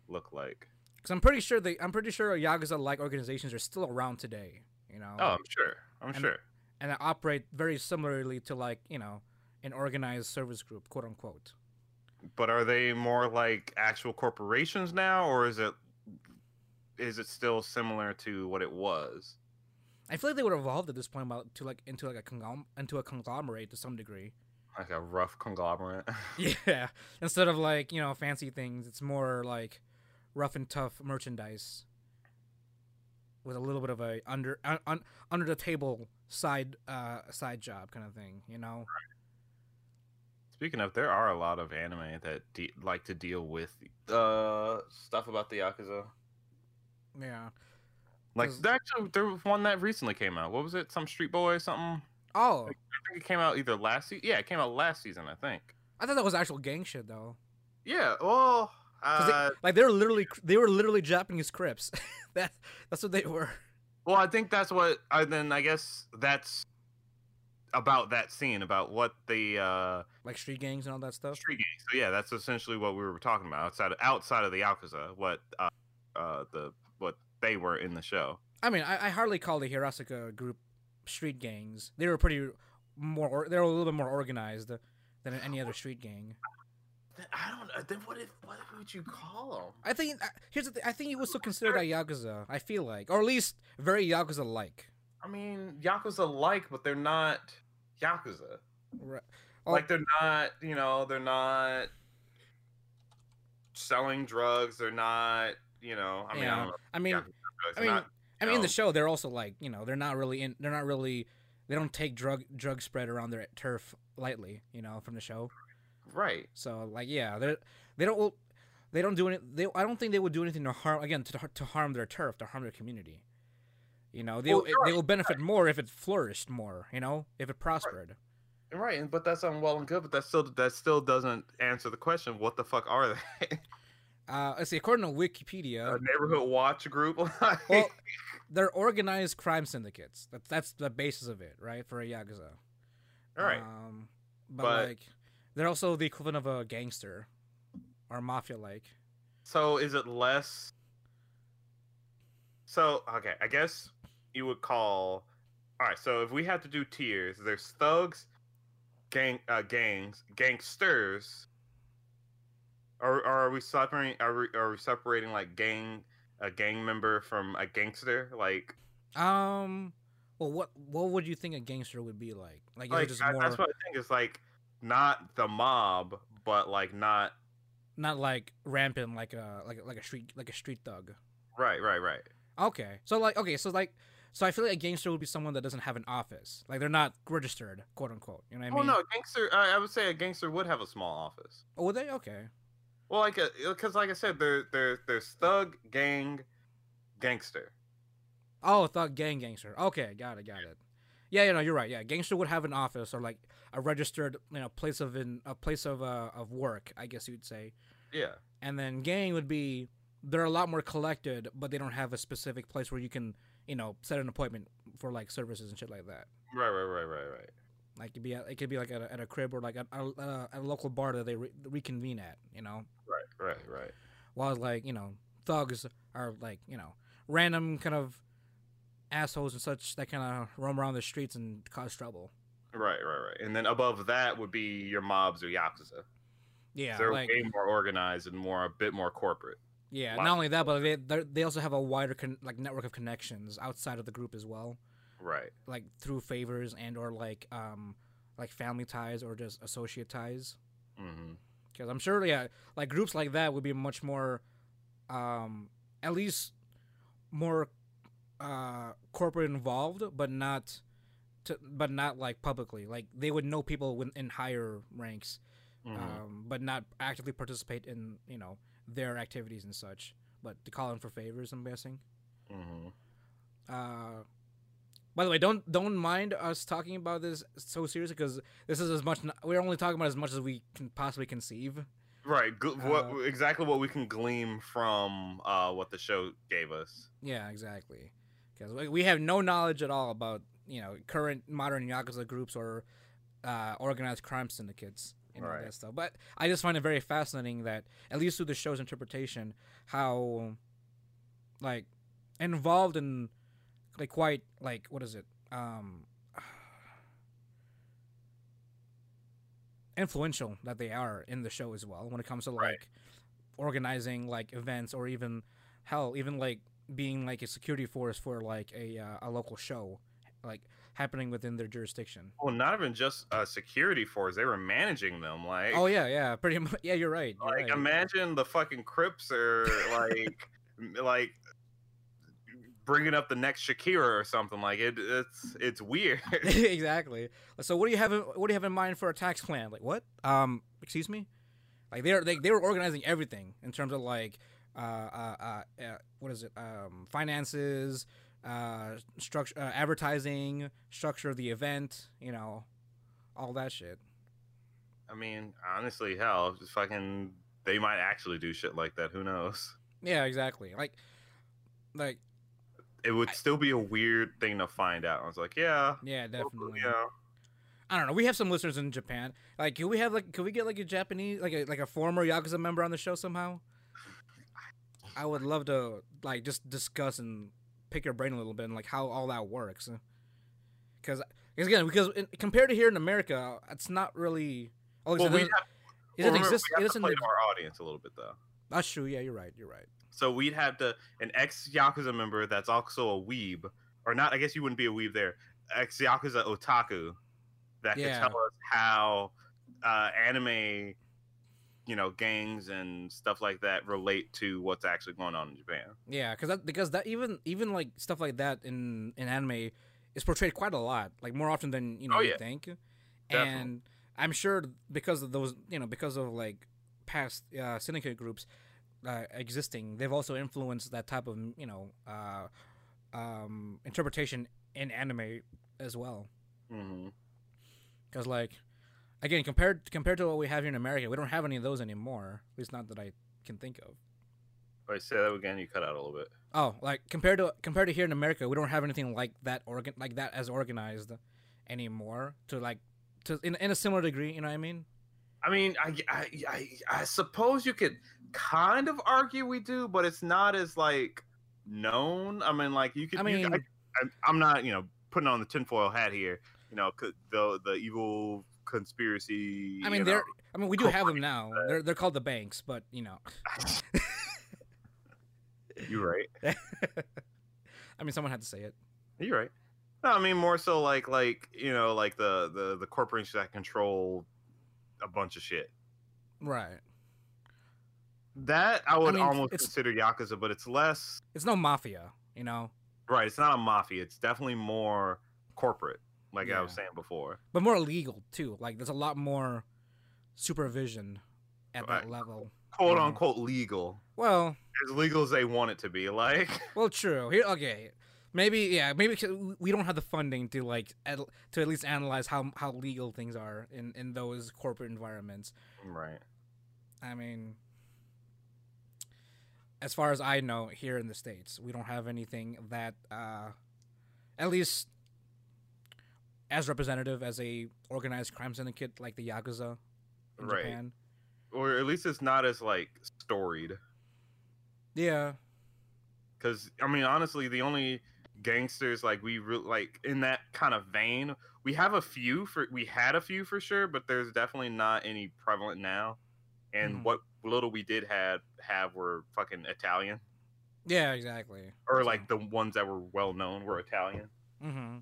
look like? Because I'm pretty sure they I'm pretty sure Yakuza-like organizations are still around today. You know. Oh, I'm sure. I'm and, sure. And they operate very similarly to, like, you know, an organized service group, quote unquote. But are they more like actual corporations now, or is it is it still similar to what it was? I feel like they would have evolved at this point to like into like a conglom- into a conglomerate to some degree. Like a rough conglomerate. Yeah. Instead of like, you know, fancy things, it's more like rough and tough merchandise with a little bit of a under un, un, under the table side uh, side job kind of thing, you know. Right. Speaking of, there are a lot of anime that de- like to deal with uh, stuff about the Yakuza. Yeah. Like, actually, there was one that recently came out. What was it? Some Street Boy or something? Oh. Like, I think it came out either last season. Yeah, it came out last season, I think. I thought that was actual gang shit, though. Yeah, well... Uh, they, like, they were literally they were literally Japanese Crips. that, that's what they were. Well, I think that's what... I, then I guess that's about that scene, about what the... Uh, like street gangs and all that stuff? Street gangs. So, yeah, that's essentially what we were talking about. Outside of, outside of the Yakuza, what uh, uh, the... what. They were in the show. I mean, I, I hardly call the Hirasaka group street gangs. They were pretty more. Or, they were a little bit more organized than any other street gang. I don't. Then what? If, what would you call them? I think here's the thing. I think it was still considered a Yakuza. I feel like, or at least very Yakuza-like. I mean, Yakuza-like, but they're not Yakuza. Right. Oh. Like they're not. You know, they're not selling drugs. They're not. You know, I mean, yeah. I, don't know. I mean, I mean, not, I mean, in the show, they're also like, you know, they're not really in, they're not really, they don't take drug drug spread around their turf lightly, you know, from the show, right? So, like, yeah, they they don't they don't do any, they I don't think they would do anything to harm again to to harm their turf, to harm their community. You know, they well, it, right. they will benefit more if it flourished more, you know, if it prospered. Right, right. But that's um, well and good, but that still that still doesn't answer the question. What the fuck are they? Uh, let's see, according to Wikipedia... A neighborhood watch group? Well, they're organized crime syndicates. That, that's the basis of it, right, for a Yakuza. All right. Um, but, but, like, they're also the equivalent of a gangster or mafia-like. So is it less... So, okay, I guess you would call... All right, so if we have to do tiers, there's thugs, gang, uh, gangs, gangsters... Or, or are we separating? Are we, are we separating like gang, a gang member from a gangster? Like, um, well, what what would you think a gangster would be like? Like, like just I, more... that's what I think. It's like not the mob, but like not, not like rampant, like a like like a street like a street thug. Right, right, right. Okay, so like okay, so like so I feel like a gangster would be someone that doesn't have an office. Like they're not registered, quote unquote. You know what I mean? Well, no, gangster. I, I would say a gangster would have a small office. Oh, would they? Okay. Well, like, because like I said, there, there, there's thug, gang, gangster. Oh, thug, gang, gangster. Okay, got it, got it. Yeah, you know, you're right. Yeah, gangster would have an office or like a registered, you know, place of in a place of uh, of work, I guess you'd say. Yeah. And then gang would be they're a lot more collected, but they don't have a specific place where you can, you know, set an appointment for like services and shit like that. Right, right, right, right, right. Like it'd be at, it could be like at a, at a crib or like at a, a, a local bar that they re- reconvene at, you know. Right, right, right. While like, you know, thugs are like, you know, random kind of assholes and such that kind of roam around the streets and cause trouble. Right, right, right. And then above that would be your mobs or yakuza. Yeah, they're like, way more organized and more a bit more corporate. Yeah, not only that, but they they also have a wider con- like network of connections outside of the group as well. Right. Like through favors and or like um like family ties or just associate ties. Mm-hmm. Because I'm sure, yeah, like groups like that would be much more, um, at least more uh, corporate involved, but not, to, but not like publicly. Like they would know people in higher ranks, mm-hmm. um, but not actively participate in, you know, their activities and such. But to call in for favors, I'm guessing. Mm-hmm. Uh, by the way, don't don't mind us talking about this so seriously because this is as much we're only talking about as much as we can possibly conceive. Right, G- uh, what, exactly what we can glean from uh, what the show gave us. Yeah, exactly, because we have no knowledge at all about you know current modern Yakuza groups or uh, organized crime syndicates and all, all right. that stuff. But I just find it very fascinating that, at least through the show's interpretation, how like involved in like quite like what is it um, influential that they are in the show as well when it comes to like right. organizing like events, or even hell, even like being like a security force for like a uh, a local show like happening within their jurisdiction. Well, not even just a uh, security force, they were managing them. Like, oh yeah, yeah, pretty much. Yeah, you're right. You're like right. imagine the fucking Crips are like like bringing up the next Shakira or something. Like it it's it's weird. Exactly. So what do you have in, what do you have in mind for a tax plan? Like what? Um excuse me? Like they're they they were organizing everything in terms of like uh uh, uh, uh what is it? Um finances, uh structure, uh, advertising, structure of the event, you know, all that shit. I mean, honestly, hell, just fucking they might actually do shit like that, who knows? Yeah, exactly. Like like it would still be a weird thing to find out. I was like, yeah. Yeah, definitely. Yeah. I don't know. We have some listeners in Japan. Like, can we have like can we get like a Japanese like a like a former Yakuza member on the show somehow? I would love to like just discuss and pick your brain a little bit and like how all that works. Cuz again, because in, compared to here in America, it's not really oh, well, we have, it doesn't exist. It doesn't play to our audience a little bit though. That's true. Yeah, you're right. You're right. So we'd have to an ex-Yakuza member that's also a weeb, or not. I guess you wouldn't be a weeb there. Ex-Yakuza otaku that yeah. could tell us how uh, anime, you know, gangs and stuff like that relate to what's actually going on in Japan. Yeah, because that, because that even even like stuff like that in in anime is portrayed quite a lot, like more often than you know oh, yeah. you think. Definitely. And I'm sure because of those, you know, because of like past uh, syndicate groups. Uh, existing, they've also influenced that type of you know uh, um, interpretation in anime as well. Mm-hmm. Because like again, compared compared to what we have here in America, we don't have any of those anymore. At least not that I can think of. Wait, say that again. You cut out a little bit. Oh, like compared to compared to here in America, we don't have anything like that organ like that as organized anymore. To like to in in a similar degree, you know what I mean? I mean, I, I, I, I suppose you could kind of argue we do, but it's not as, like, known. I mean, like, you could... I mean, you, I, I'm not, you know, putting on the tinfoil hat here. You know, the the evil conspiracy... I mean, they're... Know, I mean, we do have them now. They're, they're called the banks, but, you know. You're right. I mean, someone had to say it. You're right. No, I mean, more so, like, like you know, like, the, the, the corporations that control... a bunch of shit. Right. That I would I mean, almost consider Yakuza, but it's less... It's no mafia, you know? Right, it's not a mafia. It's definitely more corporate, like yeah. I was saying before. But more illegal, too. Like, there's a lot more supervision at right. that level. Quote-unquote legal. Well... As legal as they want it to be, like... Well, true. Here, okay. Maybe, yeah, maybe we don't have the funding to, like, ad, to at least analyze how how legal things are in, in those corporate environments. Right. I mean, as far as I know, here in the States, we don't have anything that, uh, at least as representative as a organized crime syndicate like the Yakuza in right. Japan. Or at least it's not as, like, storied. Yeah. Because, I mean, honestly, the only... gangsters like we re- like in that kind of vein we have a few for we had a few for sure, but there's definitely not any prevalent now, and mm. what little we did had have were fucking Italian. Yeah, exactly. Or like yeah. the ones that were well known were Italian. Mm-hmm.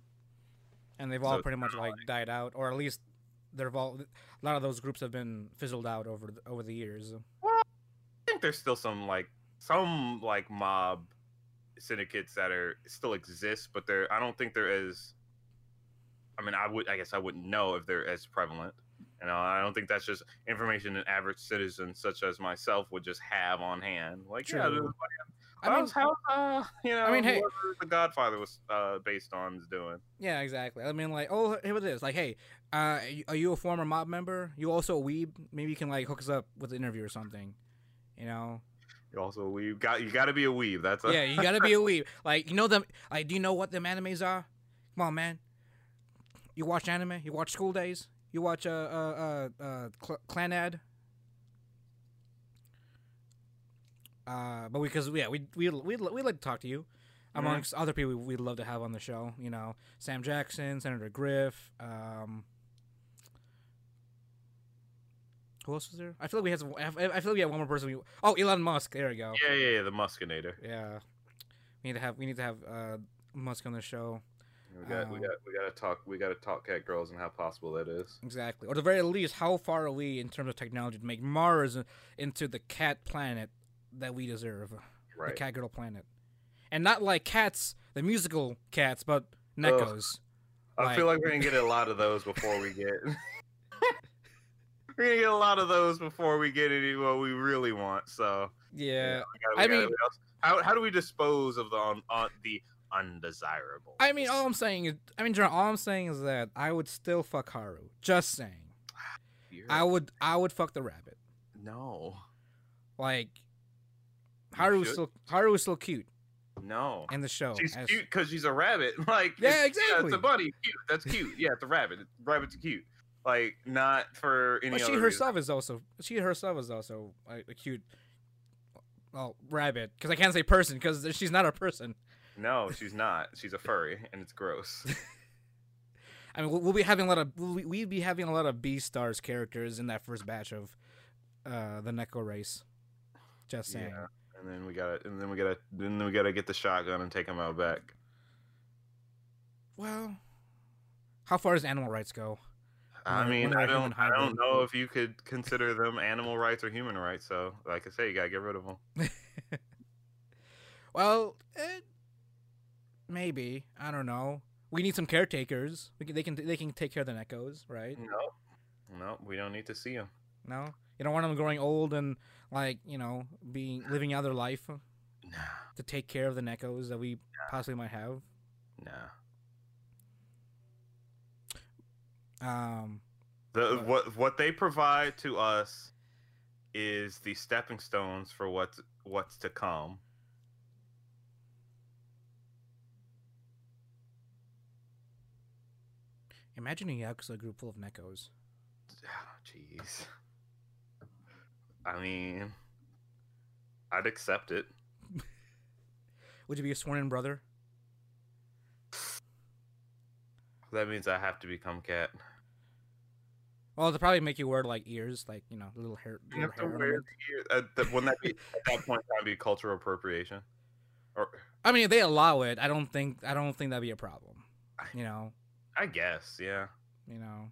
And they've all so pretty much like died out, or at least they've all a lot of those groups have been fizzled out over the, over the years. Well, I think there's still some like some like mob syndicates that are still exist, but they're I don't think they're as I mean I would I guess I wouldn't know if they're as prevalent, and I don't think that's just information an average citizen such as myself would just have on hand. Like True. yeah, was, I, I mean, was how uh, you know I mean, hey, the Godfather was uh, based on is doing. Yeah, exactly. I mean, like oh here it is. Like hey, uh, are you a former mob member? You also a weeb? Maybe you can like hook us up with an interview or something, you know. Also, we got you. Got to be a weeb. That's a- yeah. You got to be a weeb. Like you know them. Like do you know what them animes are? Come on, man. You watch anime. You watch School Days. You watch uh uh uh, uh Cl- Clannad. Uh, but because yeah, we we we we like to talk to you. Amongst mm-hmm. other people we, we'd love to have on the show, you know, Sam Jackson, Senator Griff. Um, who else was there? I feel like we had some. I feel like we had one more person. We, oh, Elon Musk. There we go. Yeah, yeah, yeah. The Muskinator. Yeah, we need to have we need to have uh, Musk on the show. We got um, we got we got to talk we got to talk cat girls and how possible that is. Exactly, or at the very least, how far are we in terms of technology to make Mars into the cat planet that we deserve? Right. The cat girl planet. And not like Cats, the musical Cats, but Neckos. Oh, I like, feel like we're going to get a lot of those before we get... we're going to get a lot of those before we get into what we really want, so... Yeah, you know, we gotta, we I mean... How, how do we dispose of the on, on the undesirable? I mean, all I'm saying is... I mean, John, all I'm saying is that I would still fuck Haru. Just saying. You're... I would I would fuck the rabbit. No. Like, Haru is still, Haru is still cute. No. In the show. She's as... cute because she's a rabbit. Like, yeah, it's, exactly. Yeah, it's a bunny. Cute. That's cute. Yeah, it's a rabbit. Rabbits are cute. Like, not for any but other she herself reason. Is also, she herself is also a, a cute, well, rabbit. Because I can't say person because she's not a person. No, she's not. She's a furry, and it's gross. I mean, we'll be having a lot of, we'll be having a lot of Beastars characters in that first batch of uh, the Neko race. Just saying. Yeah. And then we got to, and then we got to, then we got to get the shotgun and take him out back. Well, how far does animal rights go? I mean, I don't, I don't know if you could consider them animal rights or human rights. So, like I say, you gotta get rid of them. Well, eh, maybe I don't know. We need some caretakers. We can, they can, they can take care of the Nekos, right? No, no, we don't need to see them. No. You don't want them growing old and, like, you know, being living out their life no. to take care of the Nekos that we no. possibly might have. No. Um, the but... what what they provide to us is the stepping stones for what's what's to come. Imagine a Yakuza group full of Nekos. Oh, jeez. I mean, I'd accept it. Would you be a sworn-in brother? That means I have to become cat. Well, they'll probably make you wear, like, ears, like, you know, little hair. Little you have hair to wear ears. Uh, the, wouldn't that be, at that point, that would be cultural appropriation? Or I mean, if they allow it, I don't think I don't think that'd be a problem. You know? I guess, yeah. You know?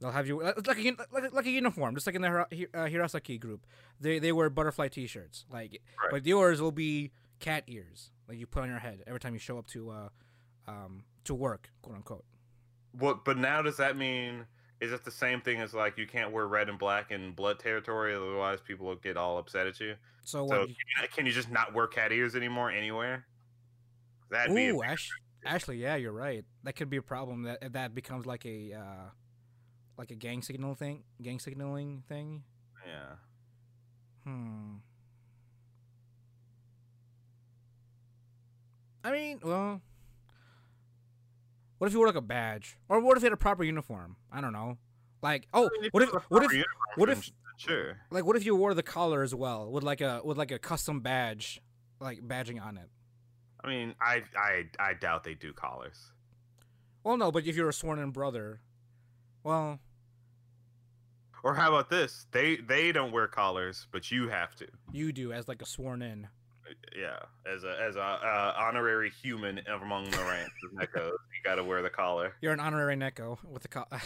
They'll have you like a, like, like a uniform, just like in the uh, Hirasaki group. They they wear butterfly T-shirts, like, right. But yours will be cat ears, like you put on your head every time you show up to uh, um, to work, quote unquote. What? But now does that mean is it the same thing as like you can't wear red and black in blood territory, otherwise people will get all upset at you? So, so what, can, can you just not wear cat ears anymore anywhere? That'd ooh, be a Ash- Ashley, yeah, you're right. That could be a problem. That that becomes like a. Uh, Like a gang signal thing, gang signaling thing. Yeah. Hmm. I mean, well, what if you wore like a badge, or what if you had a proper uniform? I don't know. Like, oh, what if, what if, what if, sure. Like, what if you wore the collar as well with like a with like a custom badge, like badging on it? I mean, I I I doubt they do collars. Well, no, but if you're a sworn-in brother. Well, or how about this? They they don't wear collars, but you have to. You do as like a sworn in. Yeah, as a as a uh, honorary human among the ranks of Nekos, you got to wear the collar. You're an honorary Neko with a collar.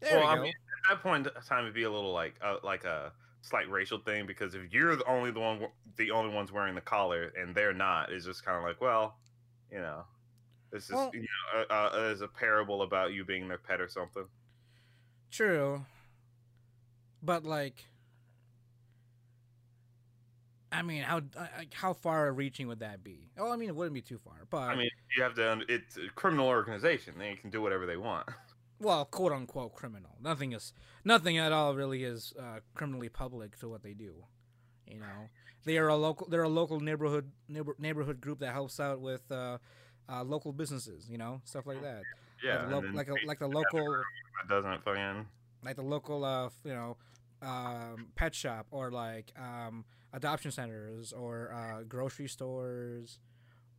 There well, you go. I mean, at that point in time, it'd be a little like uh, like a slight racial thing because if you're the only the one the only ones wearing the collar and they're not, it's just kind of like, well, you know. This is well, you know, uh, uh, is a parable about you being their pet or something. True, but like, I mean, how like, how far-reaching would that be? Oh, well, I mean, it wouldn't be too far, but I mean, you have to. It's a criminal organization; they can do whatever they want. Well, quote unquote criminal. Nothing is nothing at all. Really, is uh, criminally public to what they do. You know, they are a local. They're a local neighborhood neighbor, neighborhood group that helps out with. Uh, Uh, local businesses, you know, stuff like that. yeah, like, lo- like a like the local. It doesn't fucking like the local uh you know um pet shop or like um adoption centers or uh grocery stores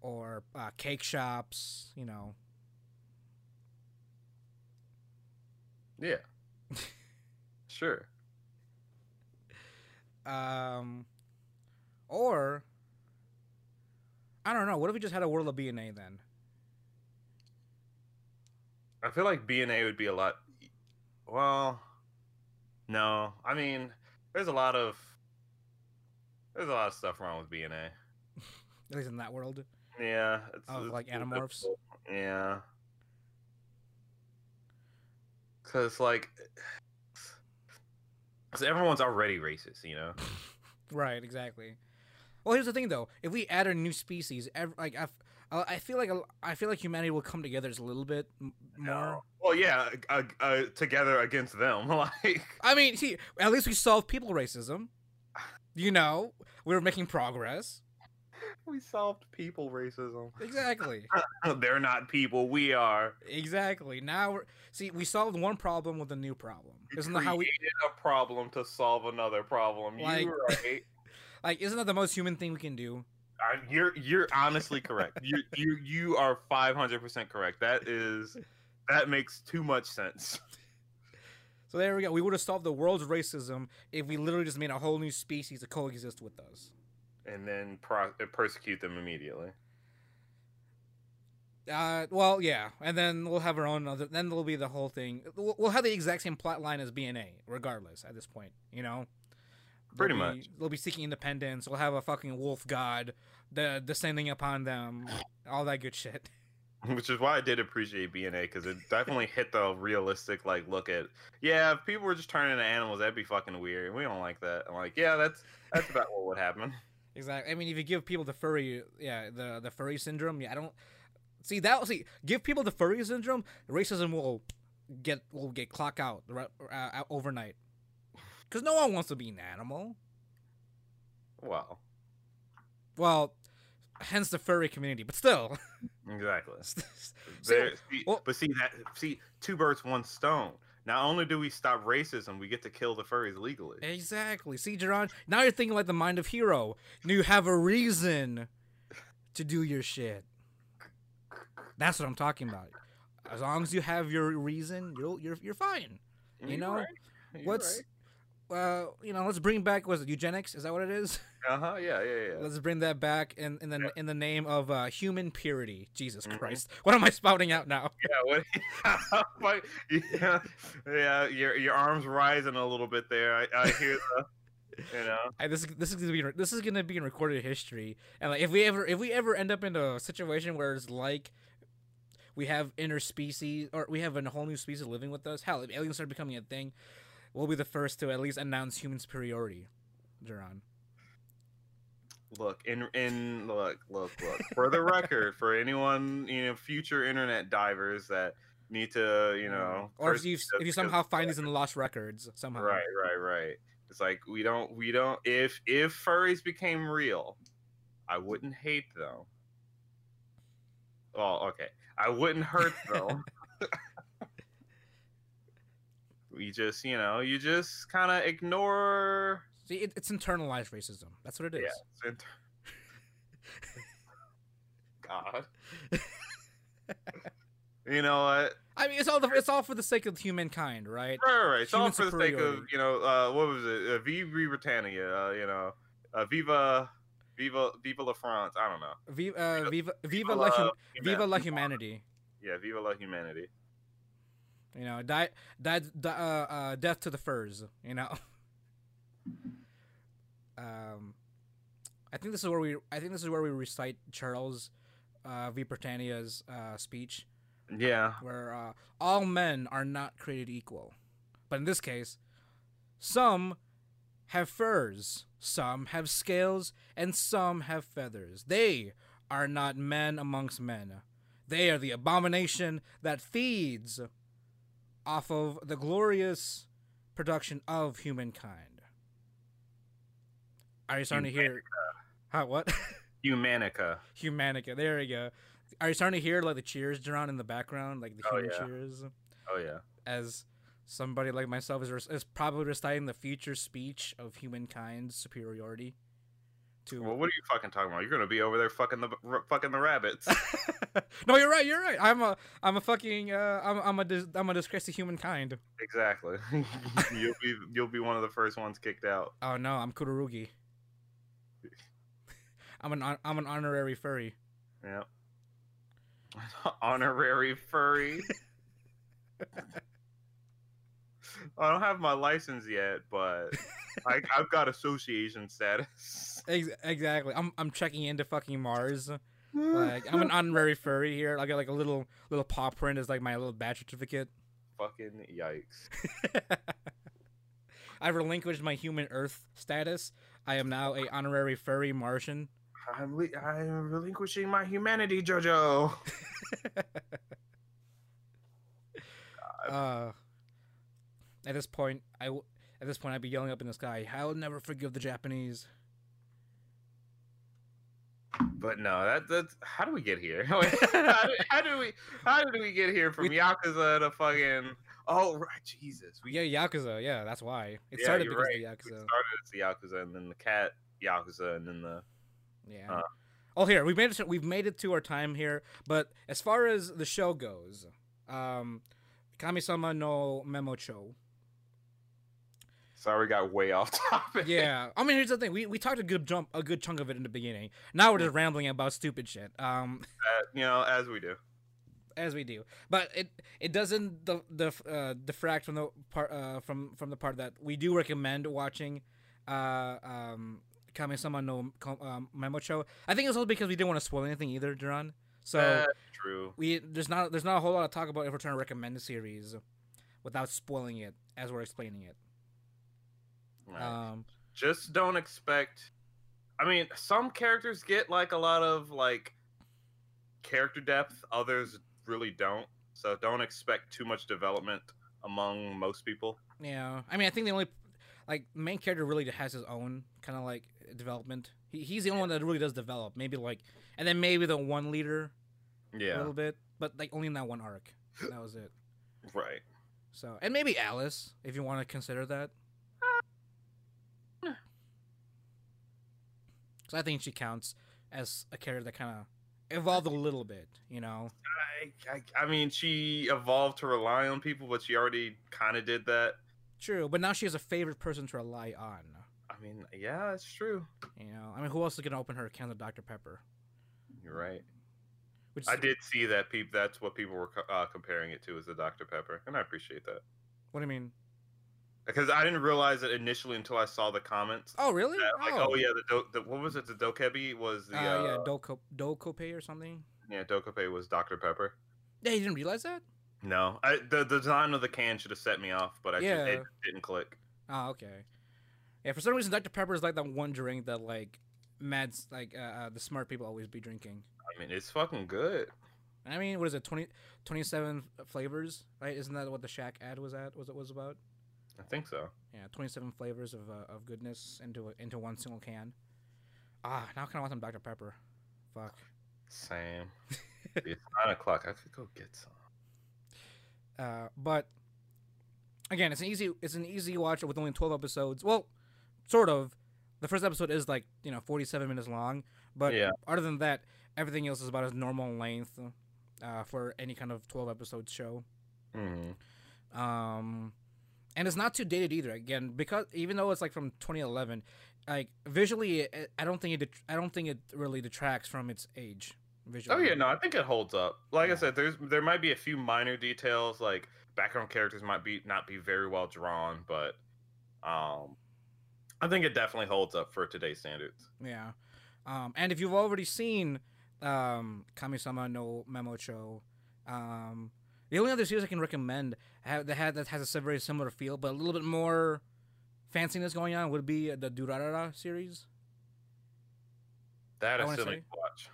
or uh, cake shops, you know. Yeah. Sure. Um, or I don't know. What if we just had a world of B N A then? I feel like B N A would be a lot. Well, no. I mean, there's a lot of there's a lot of stuff wrong with B N A. At least in that world. Yeah. It's, of it's, like Animorphs. Yeah. Because like, because everyone's already racist, you know. Right. Exactly. Well, here's the thing, though. If we add a new species, every, like I, I feel like I feel like humanity will come together a little bit more. No. Well, yeah, uh, uh, together against them. Like, I mean, see, at least we solved people racism. You know, we were making progress. We solved people racism. Exactly. They're not people. We are. Exactly. Now, we're, see, we solved one problem with a new problem. We Isn't that how we created a problem to solve another problem? Like, you're right. Like, isn't that the most human thing we can do? Uh, you're you're honestly correct. You you you are five hundred percent correct. That is that makes too much sense. So there we go. We would have solved the world's racism if we literally just made a whole new species to coexist with us. And then pro- persecute them immediately. Uh, well, yeah, and then we'll have our own other. Then there'll be the whole thing. We'll, we'll have the exact same plot line as B N A, regardless. At this point, you know. Pretty they'll be, much. They'll be seeking independence. We'll have a fucking wolf god the, descending upon them. All that good shit. Which is why I did appreciate B N A, because it definitely hit the realistic, like, look at, yeah, if people were just turning into animals, that'd be fucking weird. We don't like that. I'm like, yeah, that's that's about what would happen. Exactly. I mean, if you give people the furry, yeah, the, the furry syndrome, yeah, I don't... See, that see, give people the furry syndrome, racism will get will get clocked out uh, overnight. Because no one wants to be an animal. Well. Well, hence the furry community, but still. Exactly. so, there, see, well, but see, that see, two birds, one stone. Not only do we stop racism, we get to kill the furries legally. Exactly. See, Jerron, now you're thinking like the mind of Hero. You have a reason to do your shit. That's what I'm talking about. As long as you have your reason, you're you're, you're fine. You you're know? Right. You're What's... Right. Uh, you know, let's bring back, was it eugenics? Is that what it is? Uh-huh, yeah, yeah, yeah. Let's bring that back in, in, the, yeah. in the name of uh, human purity. Jesus mm-hmm. Christ. What am I spouting out now? Yeah, what, yeah, yeah your your arms rising a little bit there. I, I hear the, you know. I, this, this is gonna be this is gonna be in recorded history. And like, if we ever if we ever end up in a situation where it's like we have interspecies, or we have a whole new species living with us, hell, if aliens start becoming a thing, we'll be the first to at least announce human superiority, Jerron. Look, in in look, look, look. For the record, for anyone, you know, future internet divers that need to, you know, or if you if you somehow find these in the lost records somehow. Right, right, right. It's like we don't we don't if if furries became real, I wouldn't hate them. Oh, okay. I wouldn't hurt them. You just, you know, you just kind of ignore. See, it, it's internalized racism. That's what it is. Yeah, it's inter- God. You know what? I mean, it's all the, it's all for the sake of humankind, right? Right, right. right. It's Human all for the sake of, you know, uh, what was it? Uh, Vive Britannia, uh, you know, uh, Viva, Viva, Viva la France. I don't know. Viva, uh, Viva, Viva la, la hum- Viva la humanity. Yeah, Viva la humanity. You know, die, die, die uh, uh, death to the furs, you know. um, I think this is where we. I think this is where we recite Charles uh, V. Britannia's uh, speech. Yeah, uh, where uh, all men are not created equal, but in this case, some have furs, some have scales, and some have feathers. They are not men amongst men. They are the abomination that feeds off of the glorious production of humankind. Are you starting Humanica. to hear? Huh, what? Humanica. Humanica. There we go. Are you starting to hear like the cheers, Jerron, in the background, like the oh, human yeah. cheers? Oh yeah. As somebody like myself is is probably reciting the future speech of humankind's superiority. To well, what are you fucking talking about? You're gonna be over there fucking the r fucking the rabbits. No, you're right. You're right. I'm a I'm a fucking uh, I'm I'm a dis I'm a disgrace to humankind. Exactly. You'll be you'll be one of the first ones kicked out. Oh no, I'm Kururugi. I'm an I'm an honorary furry. Yeah. Honorary furry. I don't have my license yet, but I, I've got association status. Exactly. I'm I'm checking into fucking Mars. Like I'm an honorary furry here. I got like a little little paw print as like my little badge certificate. Fucking yikes! I relinquished my human Earth status. I am now a honorary furry Martian. I'm I'm relinquishing my humanity, JoJo. uh, at this point, I w at this point I'd be yelling up in the sky, "I'll never forgive the Japanese." But no, that that's how do we get here? how, do, how do we how did we get here from we, Yakuza to fucking? Oh right, Jesus! We, yeah, Yakuza. Yeah, that's why it yeah, started because right. of Yakuza. It started as the Yakuza, and then the cat Yakuza, and then the. Yeah. Uh, oh, here we've made it. To, we've made it to our time here. But as far as the show goes, um, Kami-sama no Memo-cho. Sorry, we got way off topic. Yeah, I mean, here's the thing. We we talked a good jump, a good chunk of it in the beginning. Now we're just rambling about stupid shit. Um, uh, you know, as we do. As we do, but it it doesn't the the uh, diffract from the part uh, from from the part that we do recommend watching. Uh, um. Kami-sama no um, Memo-cho. I think it's also because we didn't want to spoil anything either, Jerron. So uh, true. We there's not there's not a whole lot to talk about if we're trying to recommend the series without spoiling it as we're explaining it. Right. Um, just don't expect. I mean, some characters get like a lot of like character depth. Others really don't. So don't expect too much development among most people. Yeah, I mean, I think the only. Like, the main character really has his own kind of, like, development. He, he's the only one that really does develop. Maybe, like, and then maybe the one leader yeah. a little bit. But, like, only in that one arc. That was it. Right. So, and maybe Alice, if you want to consider that. Because so I think she counts as a character that kind of evolved a little bit, you know? I, I, I mean, she evolved to rely on people, but she already kind of did that. True, but now she has a favorite person to rely on. I mean, yeah, that's true. You know, I mean, who else is gonna open her can of Doctor Pepper? You're right. Which I did see that. Peep, that's what people were uh, comparing it to, is the Doctor Pepper, and I appreciate that. What do you mean? Because I didn't realize it initially until I saw the comments. Oh, really? That, like, oh. oh yeah, the, do the what was it? The Dokebi was the. Uh, uh, yeah, Doko Dokope or something. Yeah, Dokope was Doctor Pepper. Yeah, you didn't realize that. No, I, the, the design of the can should have set me off, but I yeah. just, it didn't click. Oh, okay. Yeah, for some reason, Doctor Pepper is like that one drink that like mads like uh, uh, the smart people always be drinking. I mean, it's fucking good. I mean, what is it? twenty, twenty-seven flavors, right? Isn't that what the Shaq ad was at? Was it was about? I think so. Yeah, twenty-seven flavors of uh, of goodness into into one single can. Ah, now can I want some Doctor Pepper? Fuck. Same. It's nine o'clock. I could go get some. Uh, but again, it's an easy it's an easy watch with only twelve episodes. Well, sort of. The first episode is like you know forty seven minutes long, but yeah. other than that, everything else is about as normal length uh, for any kind of twelve episode show. Mm-hmm. Um, and it's not too dated either. Again, because even though it's like from twenty eleven, like visually, I don't think it I don't think it really detracts from its age. Visual. Oh yeah, no, I think it holds up. Like yeah. I said, there's there might be a few minor details, like background characters might be not be very well drawn, but um, I think it definitely holds up for today's standards. Yeah, um, and if you've already seen um, Kami-sama no Memo-cho, um, the only other series I can recommend have, that had that has a very similar feel, but a little bit more fanciness going on, would be the Durarara series. That I still need to watch.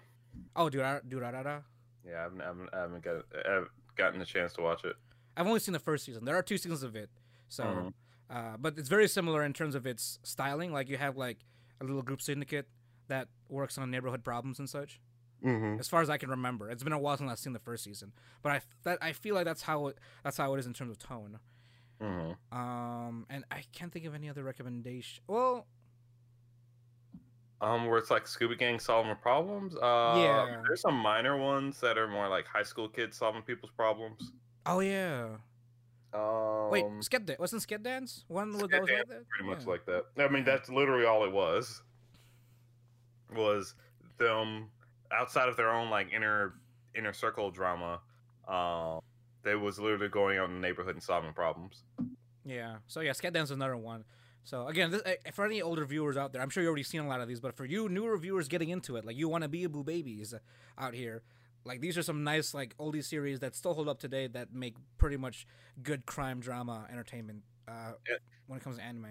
Oh, Durarara. Yeah, I haven't, I haven't, I haven't got, I've gotten a chance to watch it. I've only seen the first season. There are two seasons of it, so, mm-hmm. uh, but it's very similar in terms of its styling. Like you have like a little group syndicate that works on neighborhood problems and such. Mm-hmm. As far as I can remember, it's been a while since I've seen the first season, but I that, I feel like that's how it, that's how it is in terms of tone. Mm-hmm. Um, and I can't think of any other recommendation. Well, um, where it's like Scooby Gang solving problems. Uh, yeah, there's some minor ones that are more like high school kids solving people's problems. Oh yeah. Um, Wait, Sket Dance wasn't Sket Dance one Sket that was Dance, like that? Pretty yeah. much like that. I mean, that's literally all it was. Was them. Outside of their own like inner inner circle drama, um, they was literally going out in the neighborhood and solving problems. Yeah. So yeah, Sket Dance is another one. So again, this, for any older viewers out there, I'm sure you've already seen a lot of these, but for you newer viewers getting into it, like you Wannabeeboo babies out here, like these are some nice like oldie series that still hold up today that make pretty much good crime drama entertainment uh, yeah. when it comes to anime.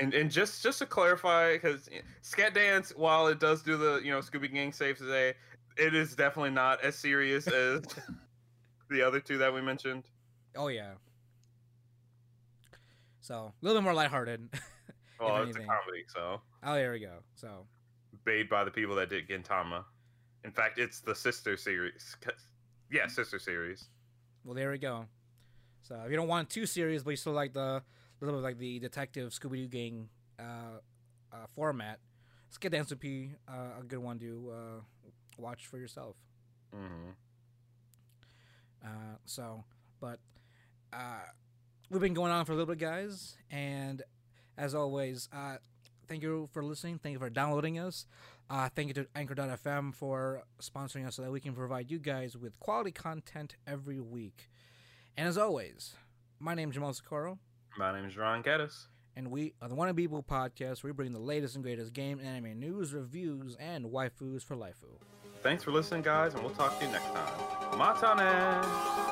And and just, just to clarify, because Sket Dance, while it does do the, you know, Scooby Gang saves the day, it is definitely not as serious as the other two that we mentioned. Oh, yeah. So, a little bit more lighthearted. Well, it's anything. A comedy, so. Oh, there we go. So. Made by the people that did Gintama. In fact, it's the sister series. Yeah, sister series. Well, there we go. So, if you don't want two series, but you still like the... a little bit like the detective Scooby-Doo gang uh, uh, format. Sket Dance would be uh, a good one to uh, watch for yourself. Mm-hmm. Uh, so, but uh, we've been going on for a little bit, guys. And as always, uh, thank you for listening. Thank you for downloading us. Uh, thank you to Anchor dot F M for sponsoring us so that we can provide you guys with quality content every week. And as always, my name is Jamal Socorro. My name is Jerron Gaddis. And we are the Wannabeeboo Podcast, where we bring the latest and greatest game and anime news, reviews, and waifus for laifu. Thanks for listening, guys, and we'll talk to you next time. Matane!